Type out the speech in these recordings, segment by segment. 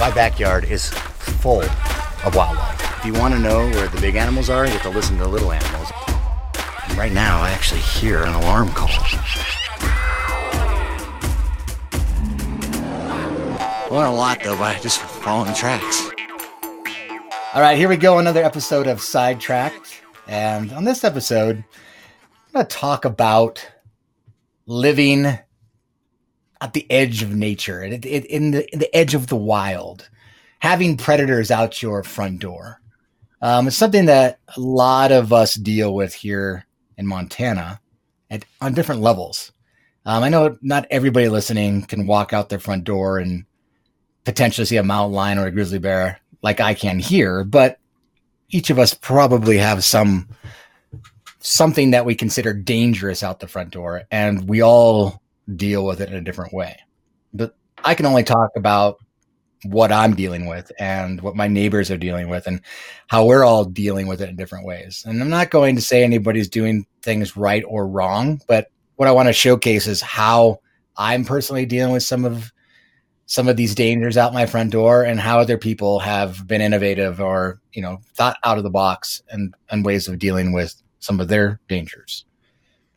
My backyard is full of wildlife. If you want to know where the big animals are, you have to listen to the little animals. And right now, I actually hear an alarm call. I learned a lot, though, by just following the tracks. All right, here we go. Another episode of Sidetracked. And on this episode, I'm going to talk about living at the edge of nature, in the edge of the wild, having predators out your front door. It's something that a lot of us deal with here in Montana on different levels. I know not everybody listening can walk out their front door and potentially see a mountain lion or a grizzly bear like I can here, but each of us probably have something that we consider dangerous out the front door, and we all deal with it in a different way. But I can only talk about what I'm dealing with and what my neighbors are dealing with and how we're all dealing with it in different ways. And I'm not going to say anybody's doing things right or wrong, but what I want to showcase is how I'm personally dealing with some of these dangers out my front door and how other people have been innovative or, thought out of the box and ways of dealing with some of their dangers.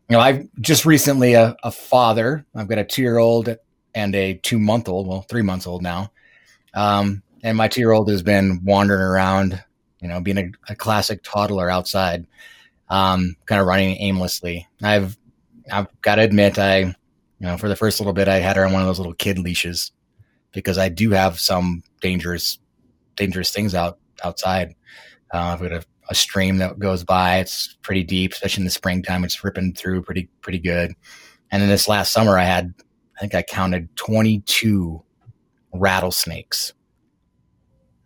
I've just recently a father. I've got a 2-year-old and a 2-month-old, well, 3 months old now. And my 2-year-old has been wandering around, being a classic toddler outside, kind of running aimlessly. I've got to admit, for the first little bit, I had her on one of those little kid leashes, because I do have some dangerous things outside. I've got a stream that goes by. It's pretty deep, especially in the springtime. It's ripping through pretty good. And then this last summer, I counted 22 rattlesnakes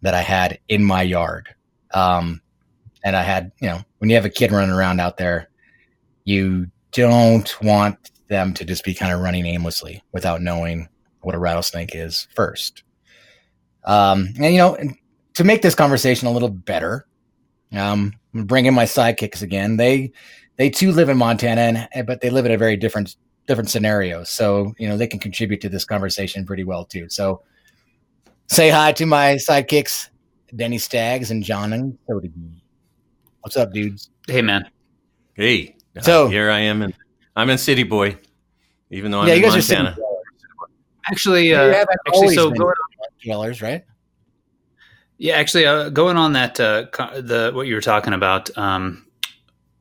that I had in my yard. And I had, when you have a kid running around out there, you don't want them to just be kind of running aimlessly without knowing what a rattlesnake is first. And to make this conversation a little better, I'm bringing my sidekicks again. They too live in Montana, but they live in a very different scenario. So, they can contribute to this conversation pretty well too. So say hi to my sidekicks, Denny Staggs and John and Cody. What's up, dudes? Hey, man. Hey. So here I am. And I'm in City Boy, even though I'm in Montana. Dwellers, right? Yeah, actually, going on that what you were talking about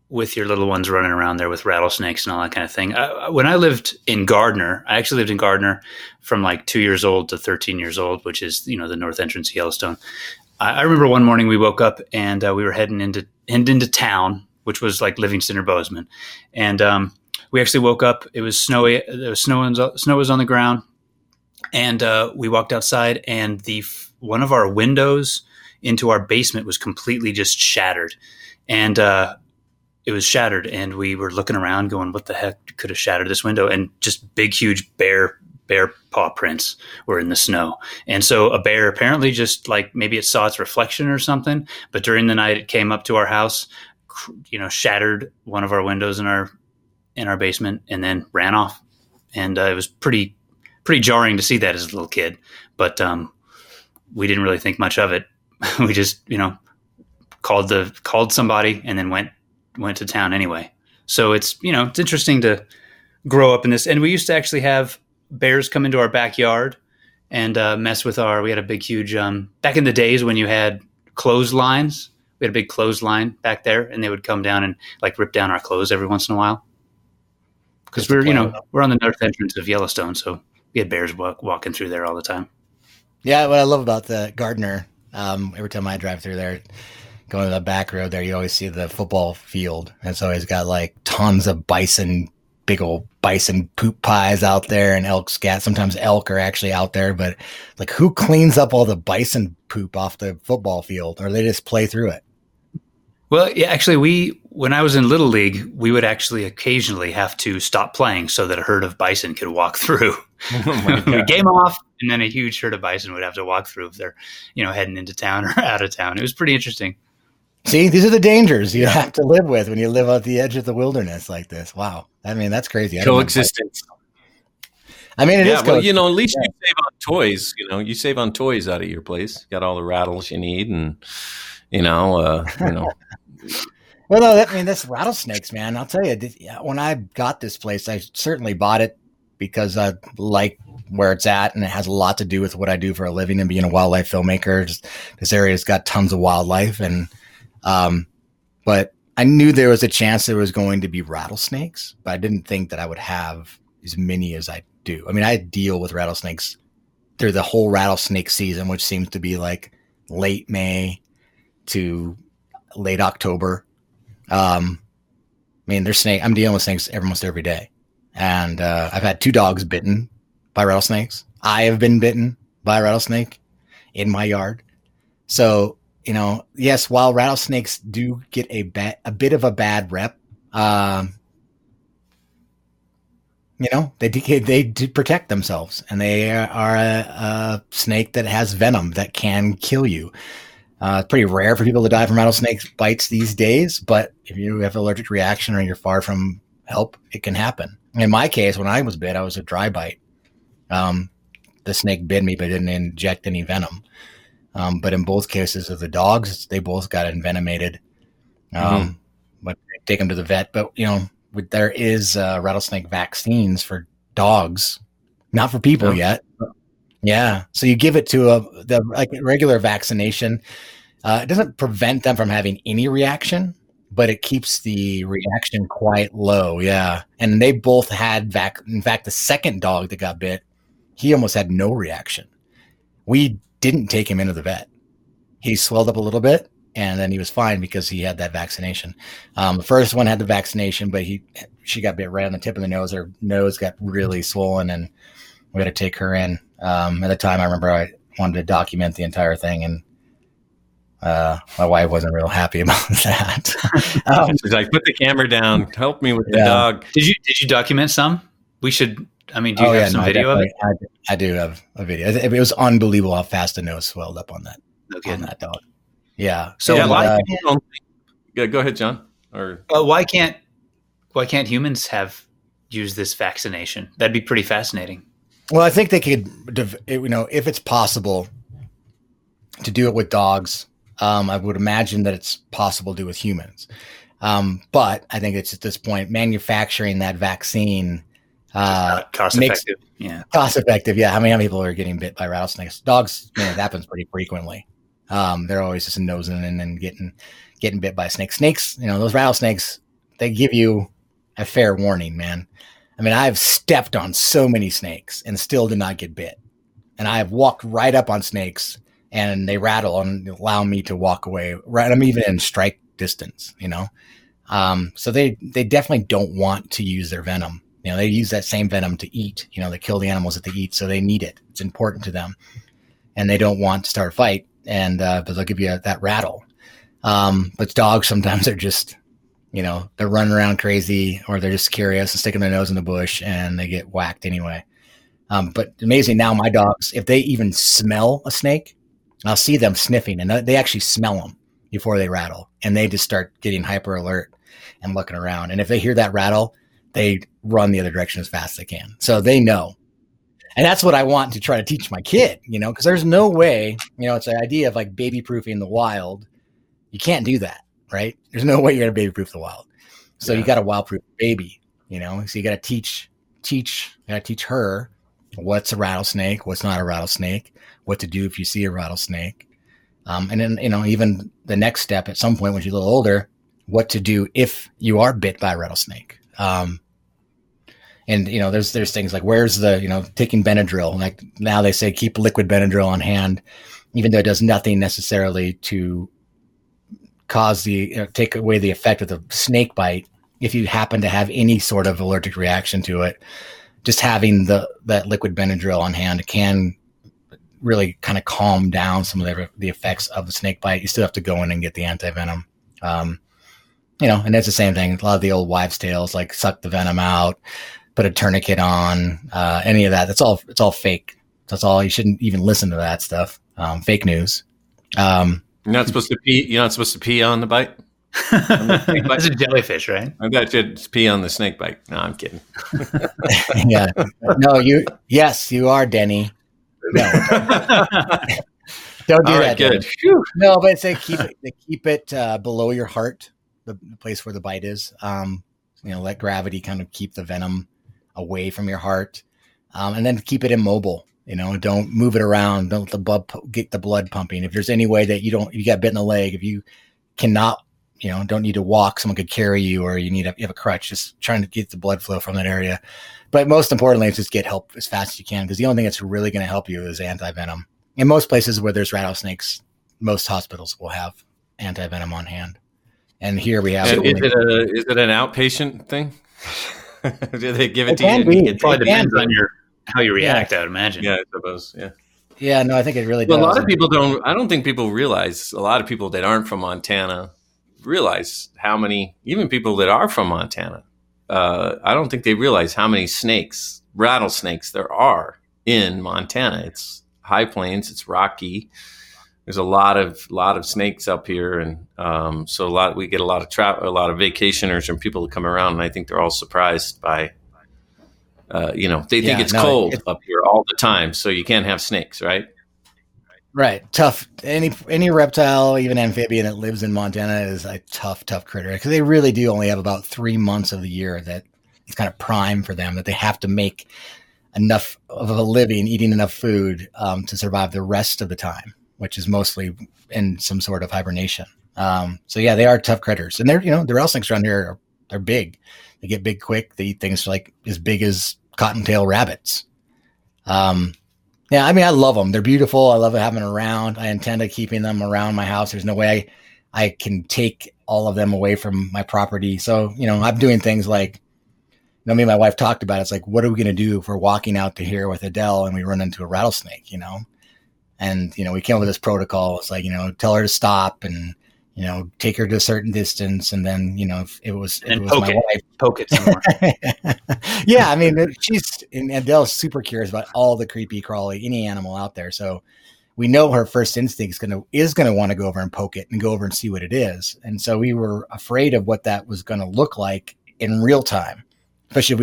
with your little ones running around there with rattlesnakes and all that kind of thing. When I lived in Gardiner, I actually lived in Gardiner from like 2 years old to 13 years old, which is the north entrance of Yellowstone. I remember one morning we woke up and we were heading into town, which was like Livingston or Bozeman, and we actually woke up. It was snowy. There was snow was on the ground. And we walked outside, and one of our windows into our basement was completely just shattered. And it was shattered, and we were looking around going, what the heck could have shattered this window? And just big, huge bear paw prints were in the snow. And so a bear apparently just like maybe it saw its reflection or something, but during the night it came up to our house, shattered one of our windows in our basement and then ran off. And it was pretty jarring to see that as a little kid, but we didn't really think much of it. We just, called somebody and then went to town anyway. So it's, it's interesting to grow up in this. And we used to actually have bears come into our backyard and mess with we had a big, huge, back in the days when you had clotheslines, we had a big clothesline back there, and they would come down and like rip down our clothes every once in a while. Because we're, we're on the north entrance of Yellowstone, so we had bears walking through there all the time. Yeah, what I love about the Gardiner, every time I drive through there, going to the back road there, you always see the football field. And it's always got like tons of bison, big old bison poop pies out there and elk scat. Sometimes elk are actually out there, but like who cleans up all the bison poop off the football field, or they just play through it? Well, yeah, actually, when I was in Little League, we would actually occasionally have to stop playing so that a herd of bison could walk through. Oh we game off, and then a huge herd of bison would have to walk through if they're, heading into town or out of town. It was pretty interesting. See, these are the dangers you have to live with when you live at the edge of the wilderness like this. Wow. I mean, that's crazy. Coexistence. I mean, it is. Well, you know, at least you save on toys. You know, you save on toys out of your place. You got all the rattles you need, and you know. Well, no, I mean, that's rattlesnakes, man. I'll tell you, when I got this place, I certainly bought it because I like where it's at, and it has a lot to do with what I do for a living and being a wildlife filmmaker. Just, this area's got tons of wildlife, and but I knew there was a chance there was going to be rattlesnakes, but I didn't think that I would have as many as I do. I mean, I deal with rattlesnakes through the whole rattlesnake season, which seems to be like late May to late October. I mean, there's snake. I'm dealing with snakes almost every day, and I've had 2 dogs bitten by rattlesnakes. I have been bitten by a rattlesnake in my yard. So, you know, yes, while rattlesnakes do get a bit of a bad rep, you know, they do protect themselves, and they are a snake that has venom that can kill you. It's pretty rare for people to die from rattlesnake bites these days, but if you have an allergic reaction or you're far from help, it can happen. In my case, when I was bit, I was a dry bite. The snake bit me, but didn't inject any venom. But in both cases of the dogs, they both got envenomated. But take them to the vet. But, you know, there is rattlesnake vaccines for dogs, not for people yet. Yeah. So you give it to the like regular vaccination. It doesn't prevent them from having any reaction, but it keeps the reaction quite low. Yeah. And they both had in fact, the second dog that got bit, he almost had no reaction. We didn't take him into the vet. He swelled up a little bit, and then he was fine because he had that vaccination. The first one had the vaccination, but she got bit right on the tip of the nose. Her nose got really swollen, and we had to take her in. At the time, I remember I wanted to document the entire thing, and my wife wasn't real happy about that. She's like, "Put the camera down. Help me with the dog." Did you document some? We should. I mean, do you have some video of it? I do have a video. It was unbelievable how fast the nose swelled up on that on that dog. Yeah. So a lot of people don't think. Yeah, go ahead, John. Or why can't humans use this vaccination? That'd be pretty fascinating. Well, I think they could, you know, if it's possible to do it with dogs, I would imagine that it's possible to do with humans. But I think it's at this point, manufacturing that vaccine cost-effective. Yeah. Cost-effective, yeah. How many people are getting bit by rattlesnakes? Dogs, man, it happens pretty frequently. They're always just nosing and then getting bit by snakes. Snakes, you know, those rattlesnakes, they give you a fair warning, man. I mean, I've stepped on so many snakes and still did not get bit. And I have walked right up on snakes and they rattle and allow me to walk away. Right. I'm even in strike distance, you know? So they definitely don't want to use their venom. You know, they use that same venom to eat, you know, they kill the animals that they eat. So they need it. It's important to them, and they don't want to start a fight. And, but they'll give you that rattle. But dogs sometimes are just, you know, they're running around crazy, or they're just curious and sticking their nose in the bush, and they get whacked anyway. But amazing, now my dogs, if they even smell a snake, I'll see them sniffing, and they actually smell them before they rattle, and they just start getting hyper alert and looking around. And if they hear that rattle, they run the other direction as fast as they can. So they know. And that's what I want to try to teach my kid, you know, because there's no way, you know, it's the idea of like baby proofing the wild. You can't do that. Right? There's no way you're going to baby proof the wild. So you got to wild proof baby, you know? So you got to teach her what's a rattlesnake, what's not a rattlesnake, what to do if you see a rattlesnake. And then, you know, even the next step at some point when you're a little older, what to do if you are bit by a rattlesnake. And, you know, there's things like, where's the, you know, taking Benadryl. Like now they say keep liquid Benadryl on hand, even though it does nothing necessarily to cause take away the effect of the snake bite. If you happen to have any sort of allergic reaction to it, just having that liquid Benadryl on hand can really kind of calm down some of the effects of the snake bite. You still have to go in and get the antivenom. You know, and that's the same thing. A lot of the old wives' tales, like suck the venom out, put a tourniquet on, any of that. It's all fake. That's all. You shouldn't even listen to that stuff. Fake news. You're not supposed to pee on the bite? That's a jellyfish, right? I bet you'd pee on the snake bite. No, I'm kidding. Yeah. No, yes, you are, Denny. No. Don't do that. Good. No, but say keep it below your heart, the place where the bite is. Let gravity kind of keep the venom away from your heart, and then keep it immobile. Don't move it around. Don't let get the blood pumping. If there's any way that you got bit in the leg, if you cannot, don't need to walk, someone could carry you, or you have a crutch. Just trying to get the blood flow from that area. But most importantly, is just get help as fast as you can, because the only thing that's really going to help you is anti-venom. In most places where there's rattlesnakes, most hospitals will have anti-venom on hand. And here we have. Is it an outpatient thing? Do they give it to you? It probably depends on how you react. Yeah. I would imagine. Yeah, I suppose. Yeah. Yeah. No, I think it really does. Well, a lot of people don't. I don't think people realize. A lot of people that aren't from Montana realize how many. Even people that are from Montana, I don't think they realize how many rattlesnakes there are in Montana. It's high plains. It's rocky. There's a lot of snakes up here, and so we get a lot of vacationers and people that come around, and I think they're all surprised by, they think it's cold up here all the time, so you can't have snakes, right? Right, tough. Any reptile, even amphibian that lives in Montana is a tough critter, because they really do only have about 3 months of the year that it's kind of prime for them, that they have to make enough of a living, eating enough food to survive the rest of the time, which is mostly in some sort of hibernation. They are tough critters. And the rattlesnakes around here, they're big. They get big quick. They eat things like as big as cottontail rabbits. I love them. They're beautiful. I love having them around. I intend on keeping them around my house. There's no way I can take all of them away from my property. So, I'm doing things like, me and my wife talked about it. It's like, what are we going to do if we're walking out to here with Adele and we run into a rattlesnake, And, we came up with this protocol. It's like, tell her to stop and, take her to a certain distance. And then, if it was, my wife, poke it somewhere. Yeah. Adele's super curious about all the creepy crawly, any animal out there. So we know her first instinct is going to want to go over and poke it and go over and see what it is. And so we were afraid of what that was going to look like in real time, especially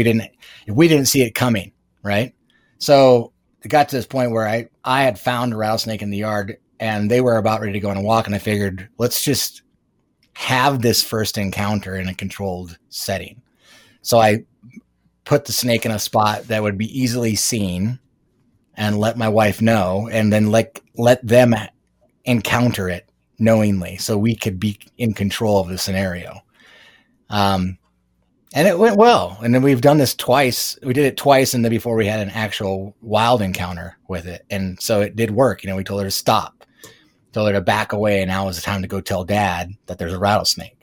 if we didn't see it coming. Right. So, it got to this point where I had found a rattlesnake in the yard and they were about ready to go on a walk. And I figured, let's just have this first encounter in a controlled setting. So I put the snake in a spot that would be easily seen and let my wife know, and then let them encounter it knowingly so we could be in control of the scenario. And it went well. And then we've done this twice. We did it twice, and then before we had an actual wild encounter with it. And so it did work. We told her to stop, told her to back away, and now is the time to go tell Dad that there's a rattlesnake.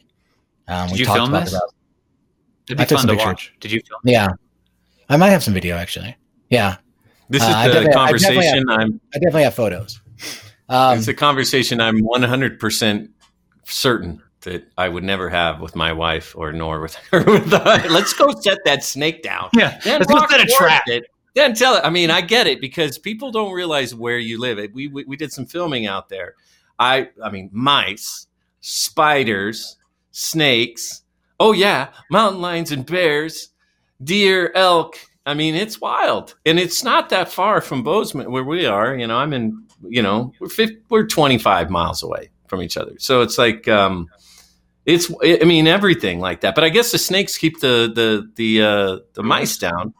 Did you film this? It'd be fun to watch. Did you film? Yeah. I might have some video, actually. Yeah. This is the conversation. I definitely have photos. It's a conversation I'm 100% certain that I would never have with my wife, or nor with her. Let's go set that snake down. Yeah, let's go set a trap. Then tell it. I get it, because people don't realize where you live. We did some filming out there. Mice, spiders, snakes. Oh yeah, mountain lions and bears, deer, elk. It's wild, and it's not that far from Bozeman where we are. We're 25 miles away from each other. So it's like. Everything like that. But I guess the snakes keep the mice down,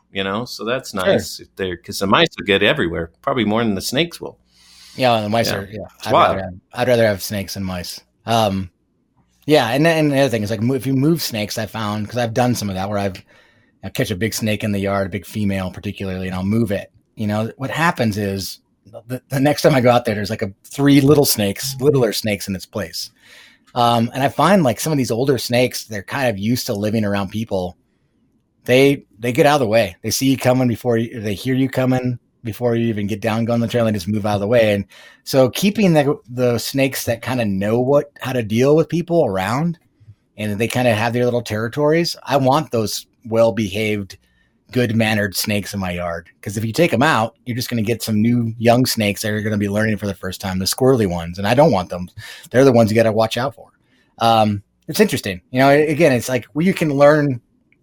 so that's nice. Sure. Because the mice will get everywhere, probably more than the snakes will. Yeah, the mice are. Yeah, I'd rather have snakes than mice. And the other thing is, like, if you move snakes, I found, because I've done some of that where I'll catch a big snake in the yard, a big female particularly, and I'll move it. What happens is the next time I go out there, there's like three littler snakes in its place. And I find, like, some of these older snakes, they're kind of used to living around people. They get out of the way. They see you coming they hear you coming before you even get down, go on the trail, and just move out of the way. And so keeping the snakes that kind of know how to deal with people around, and they kind of have their little territories. I want those well-behaved, good-mannered snakes in my yard. Because if you take them out, you're just going to get some new young snakes that are going to be learning for the first time, the squirrely ones. And I don't want them. They're the ones you got to watch out for. it's interesting. You know, again, it's like you can learn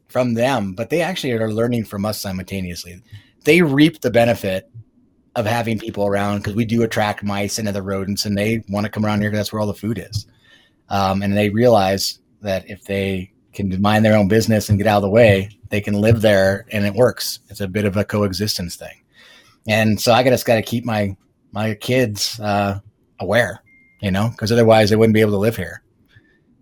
from them, but they actually are learning from us simultaneously. They reap the benefit of having people around because we do attract mice and other rodents, and they want to come around here because that's where all the food is. And they realize that if they can mind their own business and get out of the way, they can live there, and it works. It's a bit of a coexistence thing. And so I just got to keep my kids aware, you know, because otherwise they wouldn't be able to live here.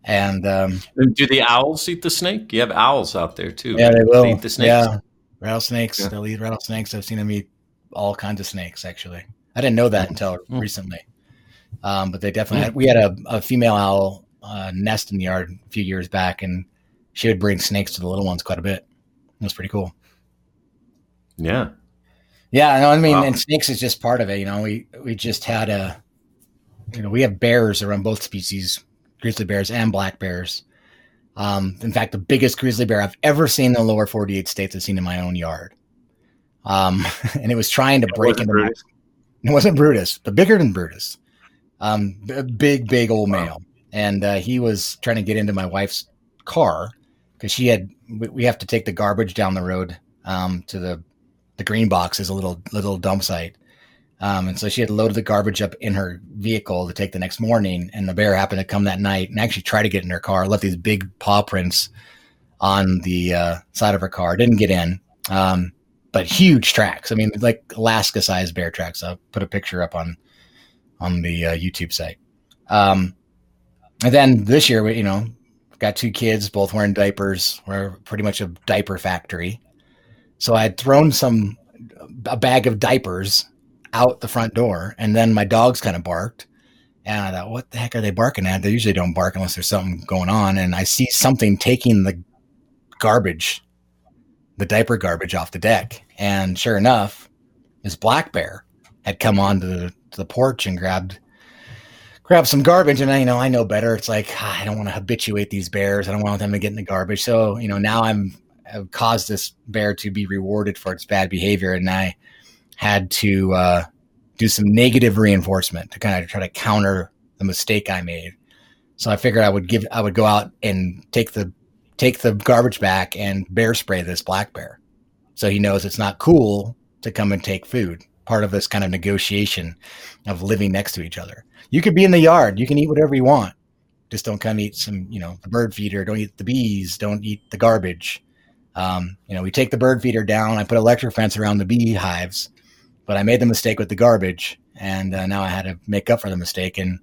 And do the owls eat the snake? You have owls out there too. Yeah, they will. They eat the snakes. Yeah, rattlesnakes. Yeah. They'll eat rattlesnakes. I've seen them eat all kinds of snakes. Actually, I didn't know that until recently. But they definitely. We had a female owl nest in the yard a few years back, and she would bring snakes to the little ones quite a bit. It was pretty cool. Yeah. Yeah, no, I mean, and snakes is just part of it. You know, we just had we have bears around both species, grizzly bears and black bears. In fact, the biggest grizzly bear I've ever seen in the lower 48 states I've seen in my own yard. And it was trying to break into Brutus. It wasn't Brutus, but bigger than Brutus. Big old male. And he was trying to get into my wife's car because we have to take the garbage down the road to the green box is a little dump site. And so she had loaded the garbage up in her vehicle to take the next morning. And the bear happened to come that night and actually try to get in her car, left these big paw prints on the side of her car. Didn't get in, but huge tracks. I mean, like Alaska sized bear tracks. I'll put a picture up on the YouTube site. And then this year, we, you know, got two kids, both wearing diapers. We're pretty much a diaper factory. So I had thrown a bag of diapers out the front door, and then my dogs kind of barked, and I thought, what the heck are they barking at? They usually don't bark unless there's something going on. And I see something taking the diaper garbage off the deck. And sure enough, this black bear had come onto the porch and grabbed some garbage. And I know better. It's like, I don't want to habituate these bears. I don't want them to get in the garbage. So, you know, now I've caused this bear to be rewarded for its bad behavior. And I had to do some negative reinforcement to kind of try to counter the mistake I made. So I figured I would go out and take the garbage back and bear spray this black bear. So he knows it's not cool to come and take food. Part of this kind of negotiation of living next to each other. You could be in the yard. You can eat whatever you want. Just don't come eat some, you know, the bird feeder. Don't eat the bees. Don't eat the garbage. You know, we take the bird feeder down. I put electric fence around the beehives, but I made the mistake with the garbage, and now I had to make up for the mistake. And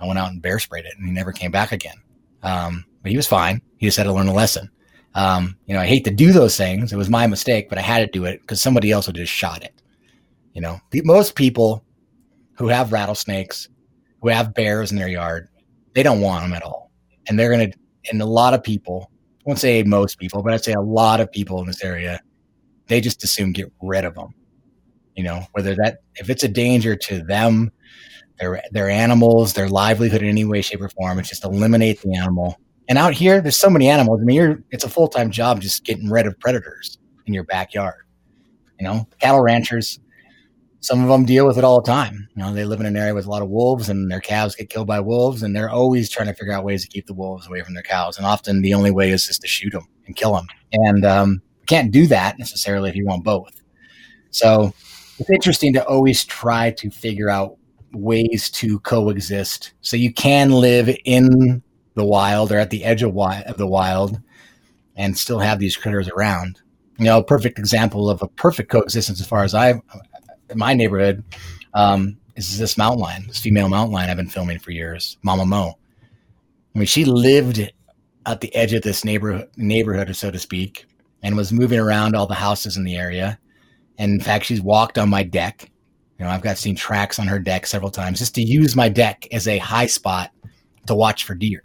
I went out and bear sprayed it, and he never came back again. But he was fine. He just had to learn a lesson. You know, I hate to do those things. It was my mistake, but I had to do it because somebody else would just shot it. You know, most people who have rattlesnakes, who have bears in their yard, they don't want them at all. And they're going to, and a lot of people, I won't say most people, but I'd say a lot of people in this area, they just assume get rid of them. You know, whether if it's a danger to them, their animals, their livelihood in any way, shape, or form, it's just eliminate the animal. And out here, there's so many animals. I mean, it's a full-time job just getting rid of predators in your backyard. You know, cattle ranchers, some of them deal with it all the time. You know, they live in an area with a lot of wolves, and their calves get killed by wolves, and they're always trying to figure out ways to keep the wolves away from their cows. And often the only way is just to shoot them and kill them. And you can't do that necessarily if you want both. So it's interesting to always try to figure out ways to coexist. So you can live in the wild or at the edge of the wild and still have these critters around. You know, a perfect example of a perfect coexistence as far as in my neighborhood, is this mountain lion, this female mountain lion I've been filming for years, Mama Mo. I mean, she lived at the edge of this neighborhood, so to speak, and was moving around all the houses in the area. And in fact, she's walked on my deck. You know, I've seen tracks on her deck several times just to use my deck as a high spot to watch for deer.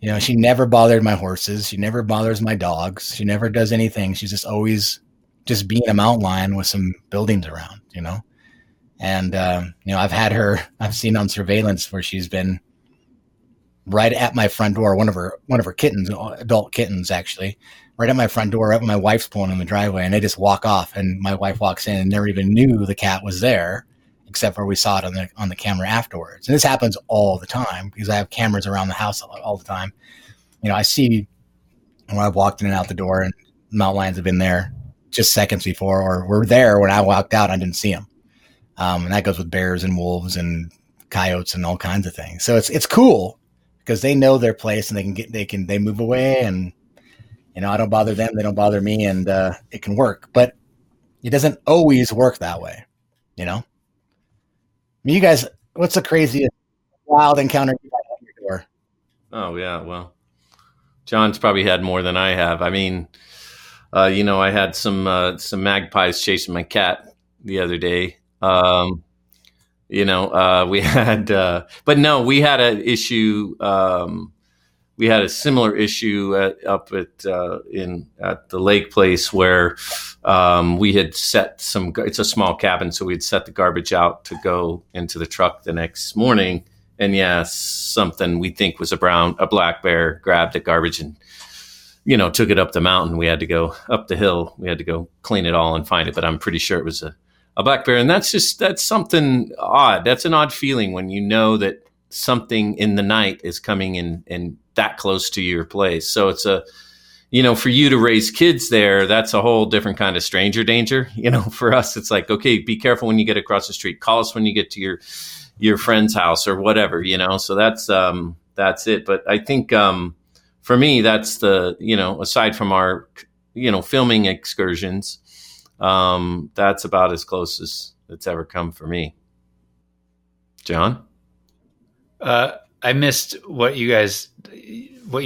You know, she never bothered my horses. She never bothers my dogs. She never does anything. She's just always just being a mountain lion with some buildings around, you know? And, you know, I've seen on surveillance where she's been right at my front door, one of her kittens, adult kittens, actually, right at my front door, right when my wife's pulling in the driveway, and they just walk off, and my wife walks in and never even knew the cat was there. except for we saw it on the camera afterwards. And this happens all the time because I have cameras around the house all the time. You know, I see when I've walked in and out the door, and mountain lions have been there just seconds before, or were there when I walked out. I didn't see them, and that goes with bears and wolves and coyotes and all kinds of things. So it's cool because they know their place and they move away, and you know, I don't bother them, they don't bother me, and it can work, but it doesn't always work that way. You know, I mean, you guys, what's the craziest wild encounter you had at your door? Oh yeah, well, John's probably had more than I have. I mean, you know, I had some magpies chasing my cat the other day. You know, we had an issue. We had a similar issue at the lake place where we had set some. It's a small cabin, so we had set the garbage out to go into the truck the next morning. And yeah, something we think was a black bear grabbed the garbage and, you know, took it up the mountain. We had to go up the hill. We had to go clean it all and find it. But I'm pretty sure it was a black bear. And that's something odd. That's an odd feeling when you know that something in the night is coming in and that close to your place. So it's you know, for you to raise kids there, that's a whole different kind of stranger danger. You know, for us, it's like, okay, be careful when you get across the street. Call us when you get to your friend's house or whatever, you know? So that's it. But I think, for me, that's the, you know, aside from our, you know, filming excursions, that's about as close as it's ever come for me. John? I missed what you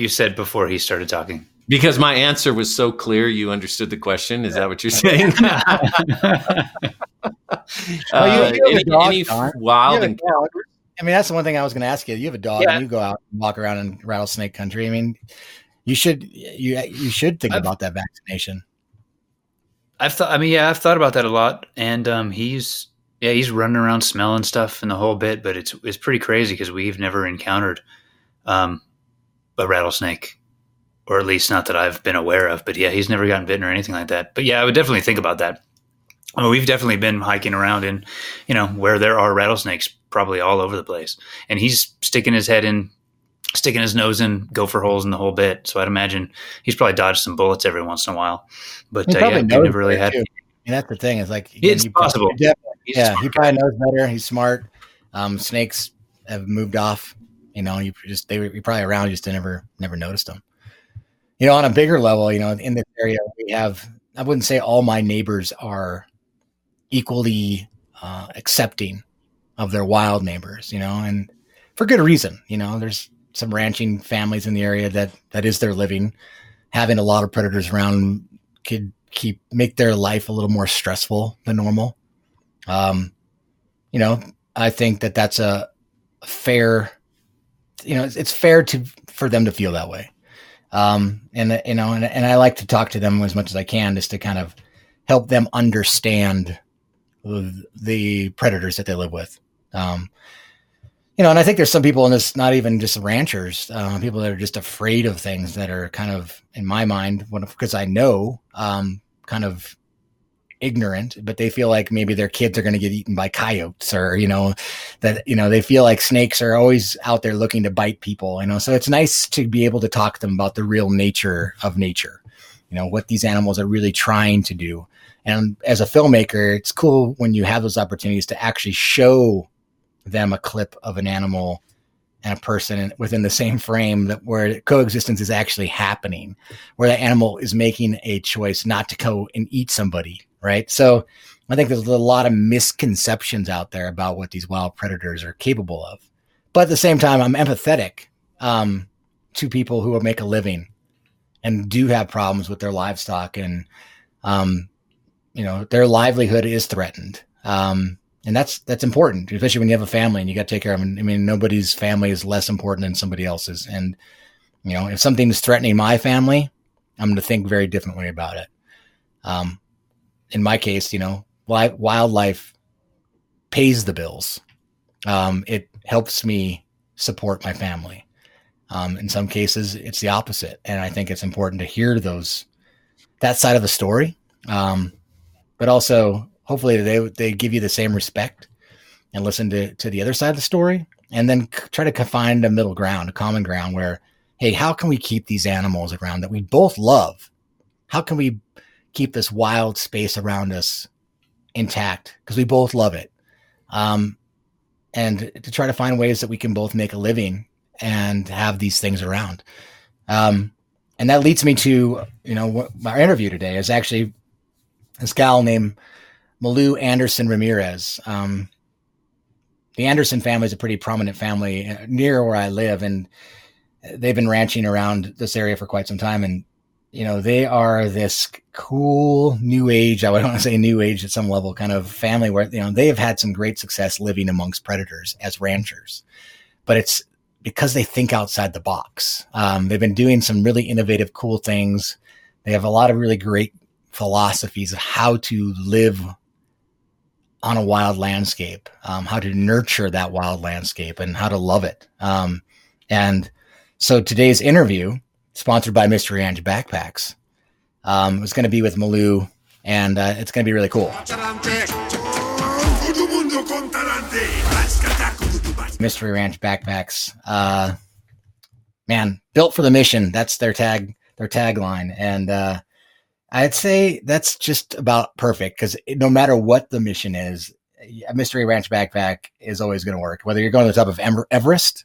said before he started talking. Because my answer was so clear, you understood the question. Is that what you're saying? Any wild encounter? I mean, that's the one thing I was going to ask you. You have a dog, yeah, and you go out and walk around in rattlesnake country. I mean, you should think about that vaccination. I've thought about that a lot, and he's running around smelling stuff and the whole bit, but it's pretty crazy because we've never encountered a rattlesnake. Or at least not that I've been aware of, but yeah, he's never gotten bitten or anything like that. But yeah, I would definitely think about that. I mean, we've definitely been hiking around in, you know, where there are rattlesnakes probably all over the place. And he's sticking his head in, sticking his nose in, gopher holes in the whole bit. So I'd imagine he's probably dodged some bullets every once in a while. But yeah, he never really had. And that's the thing. It's like, it's possible. Yeah, he probably knows better. He's smart. Snakes have moved off. You know, they were probably around, just never noticed them. You know, on a bigger level, you know, in this area, we have, I wouldn't say all my neighbors are equally accepting of their wild neighbors, you know, and for good reason. You know, there's some ranching families in the area that is their living. Having a lot of predators around could make their life a little more stressful than normal. You know, I think that's a fair, you know, it's fair for them to feel that way. And, you know, and I like to talk to them as much as I can just to kind of help them understand the predators that they live with. You know, and I think there's some people in this, not even just ranchers, people that are just afraid of things that are kind of, in my mind, because I know, kind of ignorant, but they feel like maybe their kids are going to get eaten by coyotes, or, you know, that, you know, they feel like snakes are always out there looking to bite people, you know? So it's nice to be able to talk to them about the real nature of nature, you know, what these animals are really trying to do. And as a filmmaker, it's cool when you have those opportunities to actually show them a clip of an animal and a person within the same frame, that where coexistence is actually happening, where the animal is making a choice not to go and eat somebody. Right. So I think there's a lot of misconceptions out there about what these wild predators are capable of. But at the same time, I'm empathetic to people who make a living and do have problems with their livestock, and, you know, their livelihood is threatened. And that's important, especially when you have a family and you got to take care of them. I mean, nobody's family is less important than somebody else's. And, you know, if something is threatening my family, I'm going to think very differently about it. In my case, you know, wildlife pays the bills. It helps me support my family. In some cases, it's the opposite. And I think it's important to hear that side of the story. But also, hopefully they give you the same respect and listen to the other side of the story, and then try to find a middle ground, a common ground where, hey, how can we keep these animals around that we both love? How can we keep this wild space around us intact? Because we both love it. And to try to find ways that we can both make a living and have these things around. And that leads me to, you know, our interview today is actually this gal named Malou Anderson Ramirez. The Anderson family is a pretty prominent family near where I live, and they've been ranching around this area for quite some time. And, you know, they are this cool new age, I would want to say new age at some level, kind of family where, you know, they have had some great success living amongst predators as ranchers, but it's because they think outside the box. They've been doing some really innovative, cool things. They have a lot of really great philosophies of how to live on a wild landscape, how to nurture that wild landscape and how to love it. And so today's interview, sponsored by Mystery Ranch Backpacks, it's going to be with Malou, and it's going to be really cool. Mystery Ranch Backpacks, man, built for the mission. That's their tagline. And I'd say that's just about perfect, because no matter what the mission is, a Mystery Ranch backpack is always going to work. Whether you're going to the top of Everest,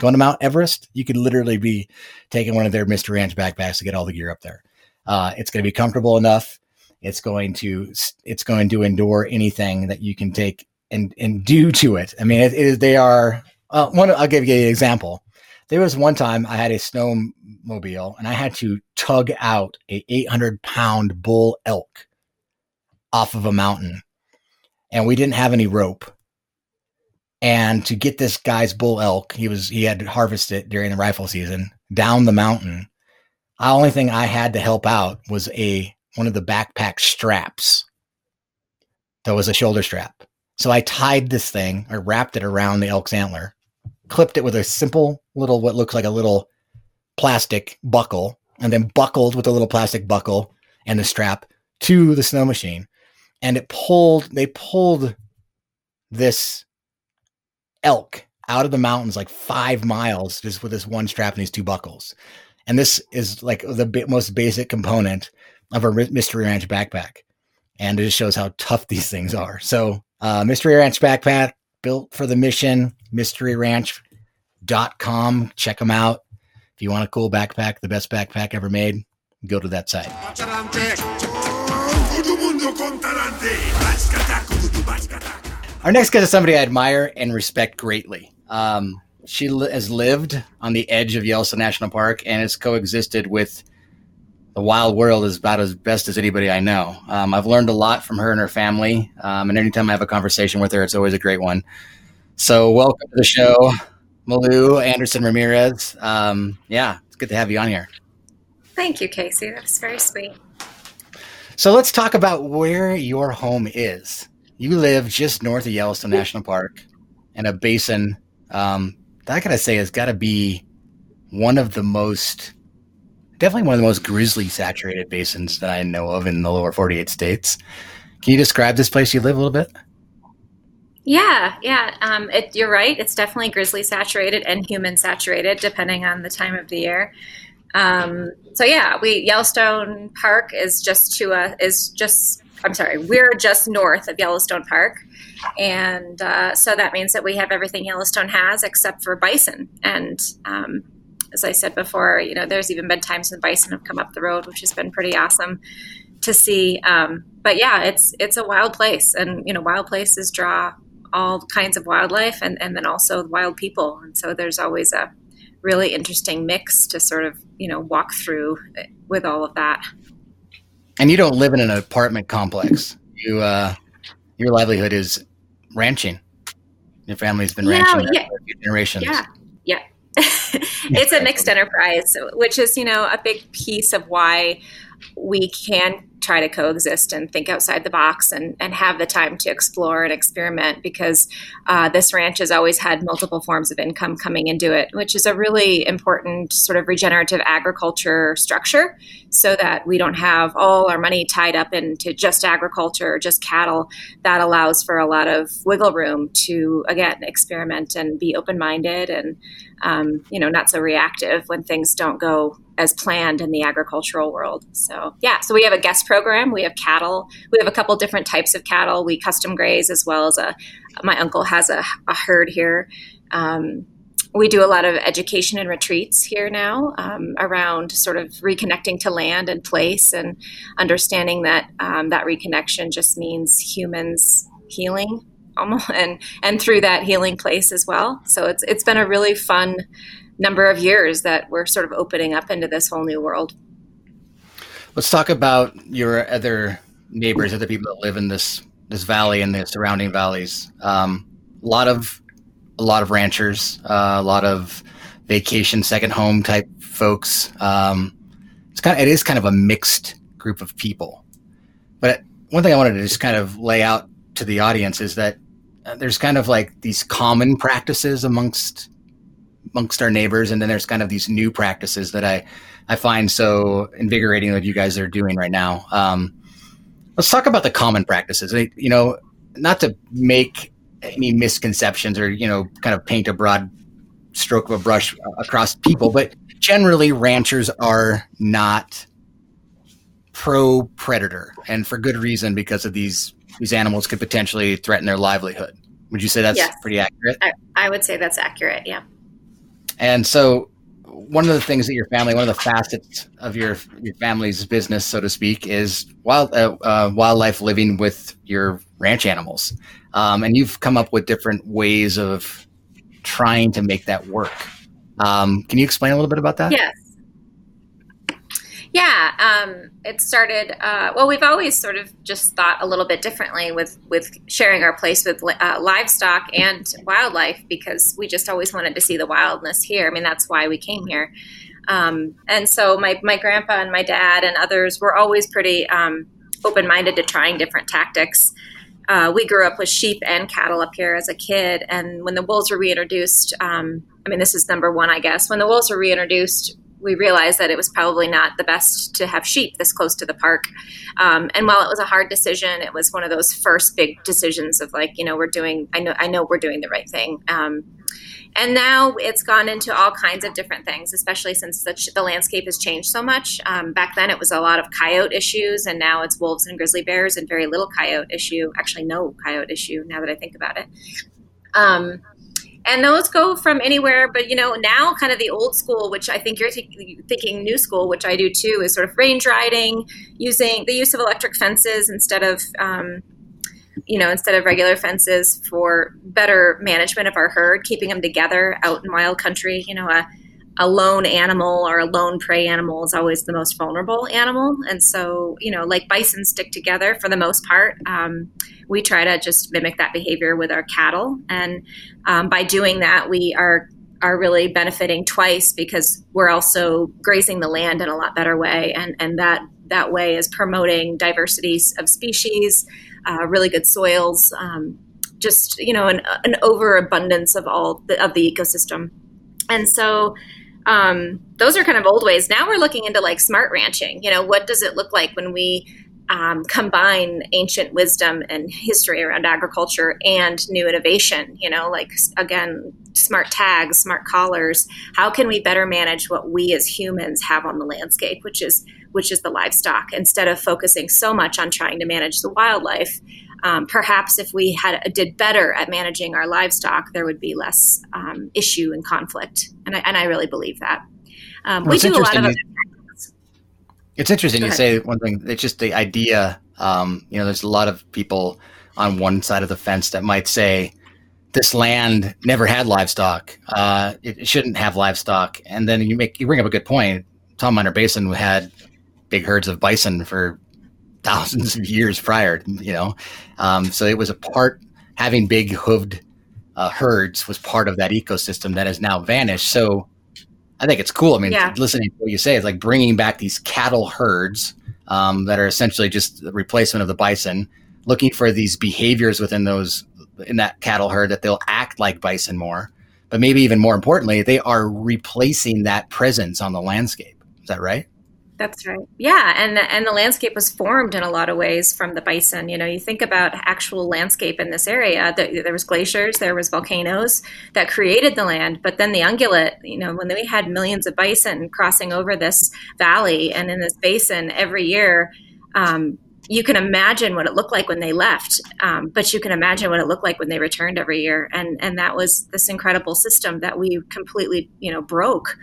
going to Mount Everest, you could literally be taking one of their Mystery Ranch backpacks to get all the gear up there. It's going to be comfortable enough. It's going to endure anything that you can take and do to it. I mean, I'll give you an example. There was one time I had a snowmobile and I had to tug out a 800-pound bull elk off of a mountain, and we didn't have any rope. And to get this guy's bull elk, he had harvested it during the rifle season, down the mountain. The only thing I had to help out was one of the backpack straps. That was a shoulder strap. So I tied this thing, or wrapped it around the elk's antler, clipped it with a simple little, what looks like a little plastic buckle, and then buckled with a little plastic buckle and the strap to the snow machine. And they pulled this elk out of the mountains, like 5 miles, just with this one strap and these two buckles. And this is like the most basic component of a Mystery Ranch backpack. And it just shows how tough these things are. So, Mystery Ranch backpack, built for the mission, mysteryranch.com. Check them out. If you want a cool backpack, the best backpack ever made, go to that site. Our next guest is somebody I admire and respect greatly. She has lived on the edge of Yellowstone National Park and has coexisted with the wild world is about as best as anybody I know. I've learned a lot from her and her family. And anytime I have a conversation with her, it's always a great one. So welcome to the show, Malou Anderson Ramirez. Yeah, it's good to have you on here. Thank you, Casey. That's very sweet. So let's talk about where your home is. You live just north of Yellowstone National Park in a basin that I gotta say has got to be definitely one of the most grizzly saturated basins that I know of in the lower 48 states. Can you describe this place you live a little bit? Yeah. You're right. It's definitely grizzly saturated and human saturated, depending on the time of the year. Yellowstone Park we're just north of Yellowstone Park. And so that means that we have everything Yellowstone has except for bison. And as I said before, you know, there's even been times when bison have come up the road, which has been pretty awesome to see. But yeah, it's a wild place. And, you know, wild places draw all kinds of wildlife and then also wild people. And so there's always a really interesting mix to sort of, you know, walk through with all of that. And you don't live in an apartment complex. You, your livelihood is ranching. Your family's been ranching for a few generations. Yeah. It's a mixed enterprise, which is, you know, a big piece of why we can try to coexist and think outside the box and have the time to explore and experiment, because this ranch has always had multiple forms of income coming into it, which is a really important sort of regenerative agriculture structure, so that we don't have all our money tied up into just agriculture or just cattle. That allows for a lot of wiggle room to, again, experiment and be open-minded and, not so reactive when things don't go as planned in the agricultural world. So, yeah, so we have a guest program. We have cattle. We have a couple different types of cattle. We custom graze, as well as my uncle has a herd here. We do a lot of education and retreats here now around sort of reconnecting to land and place, and understanding that that reconnection just means humans healing almost, and through that healing place as well. So it's been a really fun number of years that we're sort of opening up into this whole new world. Let's talk about your other neighbors, other people that live in this valley and the surrounding valleys. A lot of ranchers, a lot of vacation, second home type folks. It is kind of a mixed group of people. But one thing I wanted to just kind of lay out to the audience is that there's kind of like these common practices amongst our neighbors, and then there's kind of these new practices that I find so invigorating that you guys are doing right now. Let's talk about the common practices. You know, not to make any misconceptions or, you know, kind of paint a broad stroke of a brush across people, but generally ranchers are not pro predator, and for good reason, because of these animals could potentially threaten their livelihood. Would you say that's pretty accurate? I would say that's accurate. Yeah. And so one of the things that your family, one of the facets of your family's business, so to speak, is wildlife living with your ranch animals. And you've come up with different ways of trying to make that work. Can you explain a little bit about that? Yes. Yeah, it started, we've always sort of just thought a little bit differently with sharing our place with livestock and wildlife, because we just always wanted to see the wildness here. I mean, that's why we came here. And so my grandpa and my dad and others were always pretty open-minded to trying different tactics. We grew up with sheep and cattle up here as a kid, and when the wolves were reintroduced, this is number one, I guess, when the wolves were reintroduced, we realized that it was probably not the best to have sheep this close to the park. And while it was a hard decision, it was one of those first big decisions of like, you know, I know we're doing the right thing. And now it's gone into all kinds of different things, especially since the landscape has changed so much. Back then it was a lot of coyote issues, and now it's wolves and grizzly bears and very little coyote issue. Actually, no coyote issue now that I think about it. And those go from anywhere, but, you know, now kind of the old school, which I think you're thinking new school, which I do too, is sort of range riding, using the use of electric fences instead of regular fences for better management of our herd, keeping them together out in wild country. You know, a lone animal or a lone prey animal is always the most vulnerable animal. And so, you know, like bison stick together for the most part. We try to just mimic that behavior with our cattle. And by doing that, we are really benefiting twice, because we're also grazing the land in a lot better way. And that way is promoting diversity of species, really good soils, just, you know, an overabundance of the ecosystem. And so those are kind of old ways. Now we're looking into like smart ranching. You know, what does it look like when we combine ancient wisdom and history around agriculture and new innovation? You know, like, again, smart tags, smart collars. How can we better manage what we as humans have on the landscape, which is the livestock, instead of focusing so much on trying to manage the wildlife? Perhaps if we did better at managing our livestock, there would be less issue and conflict. And I really believe that. We do a lot of other things. It's interesting you say one thing. It's just the idea, there's a lot of people on one side of the fence that might say, this land never had livestock. It shouldn't have livestock. And then you bring up a good point. Tom Miner Basin had big herds of bison for thousands of years prior, you know, so it was having big hooved herds was part of that ecosystem that has now vanished. So I think it's cool. I mean, listening to what you say is like bringing back these cattle herds that are essentially just the replacement of the bison, looking for these behaviors within those, in that cattle herd, that they'll act like bison more. But maybe even more importantly, they are replacing that presence on the landscape. Is that right? That's right. Yeah. And the landscape was formed in a lot of ways from the bison. You know, you think about actual landscape in this area. There was glaciers, there was volcanoes that created the land. But then the ungulate, you know, when we had millions of bison crossing over this valley and in this basin every year, you can imagine what it looked like when they left, but you can imagine what it looked like when they returned every year. And that was this incredible system that we completely, you know, broke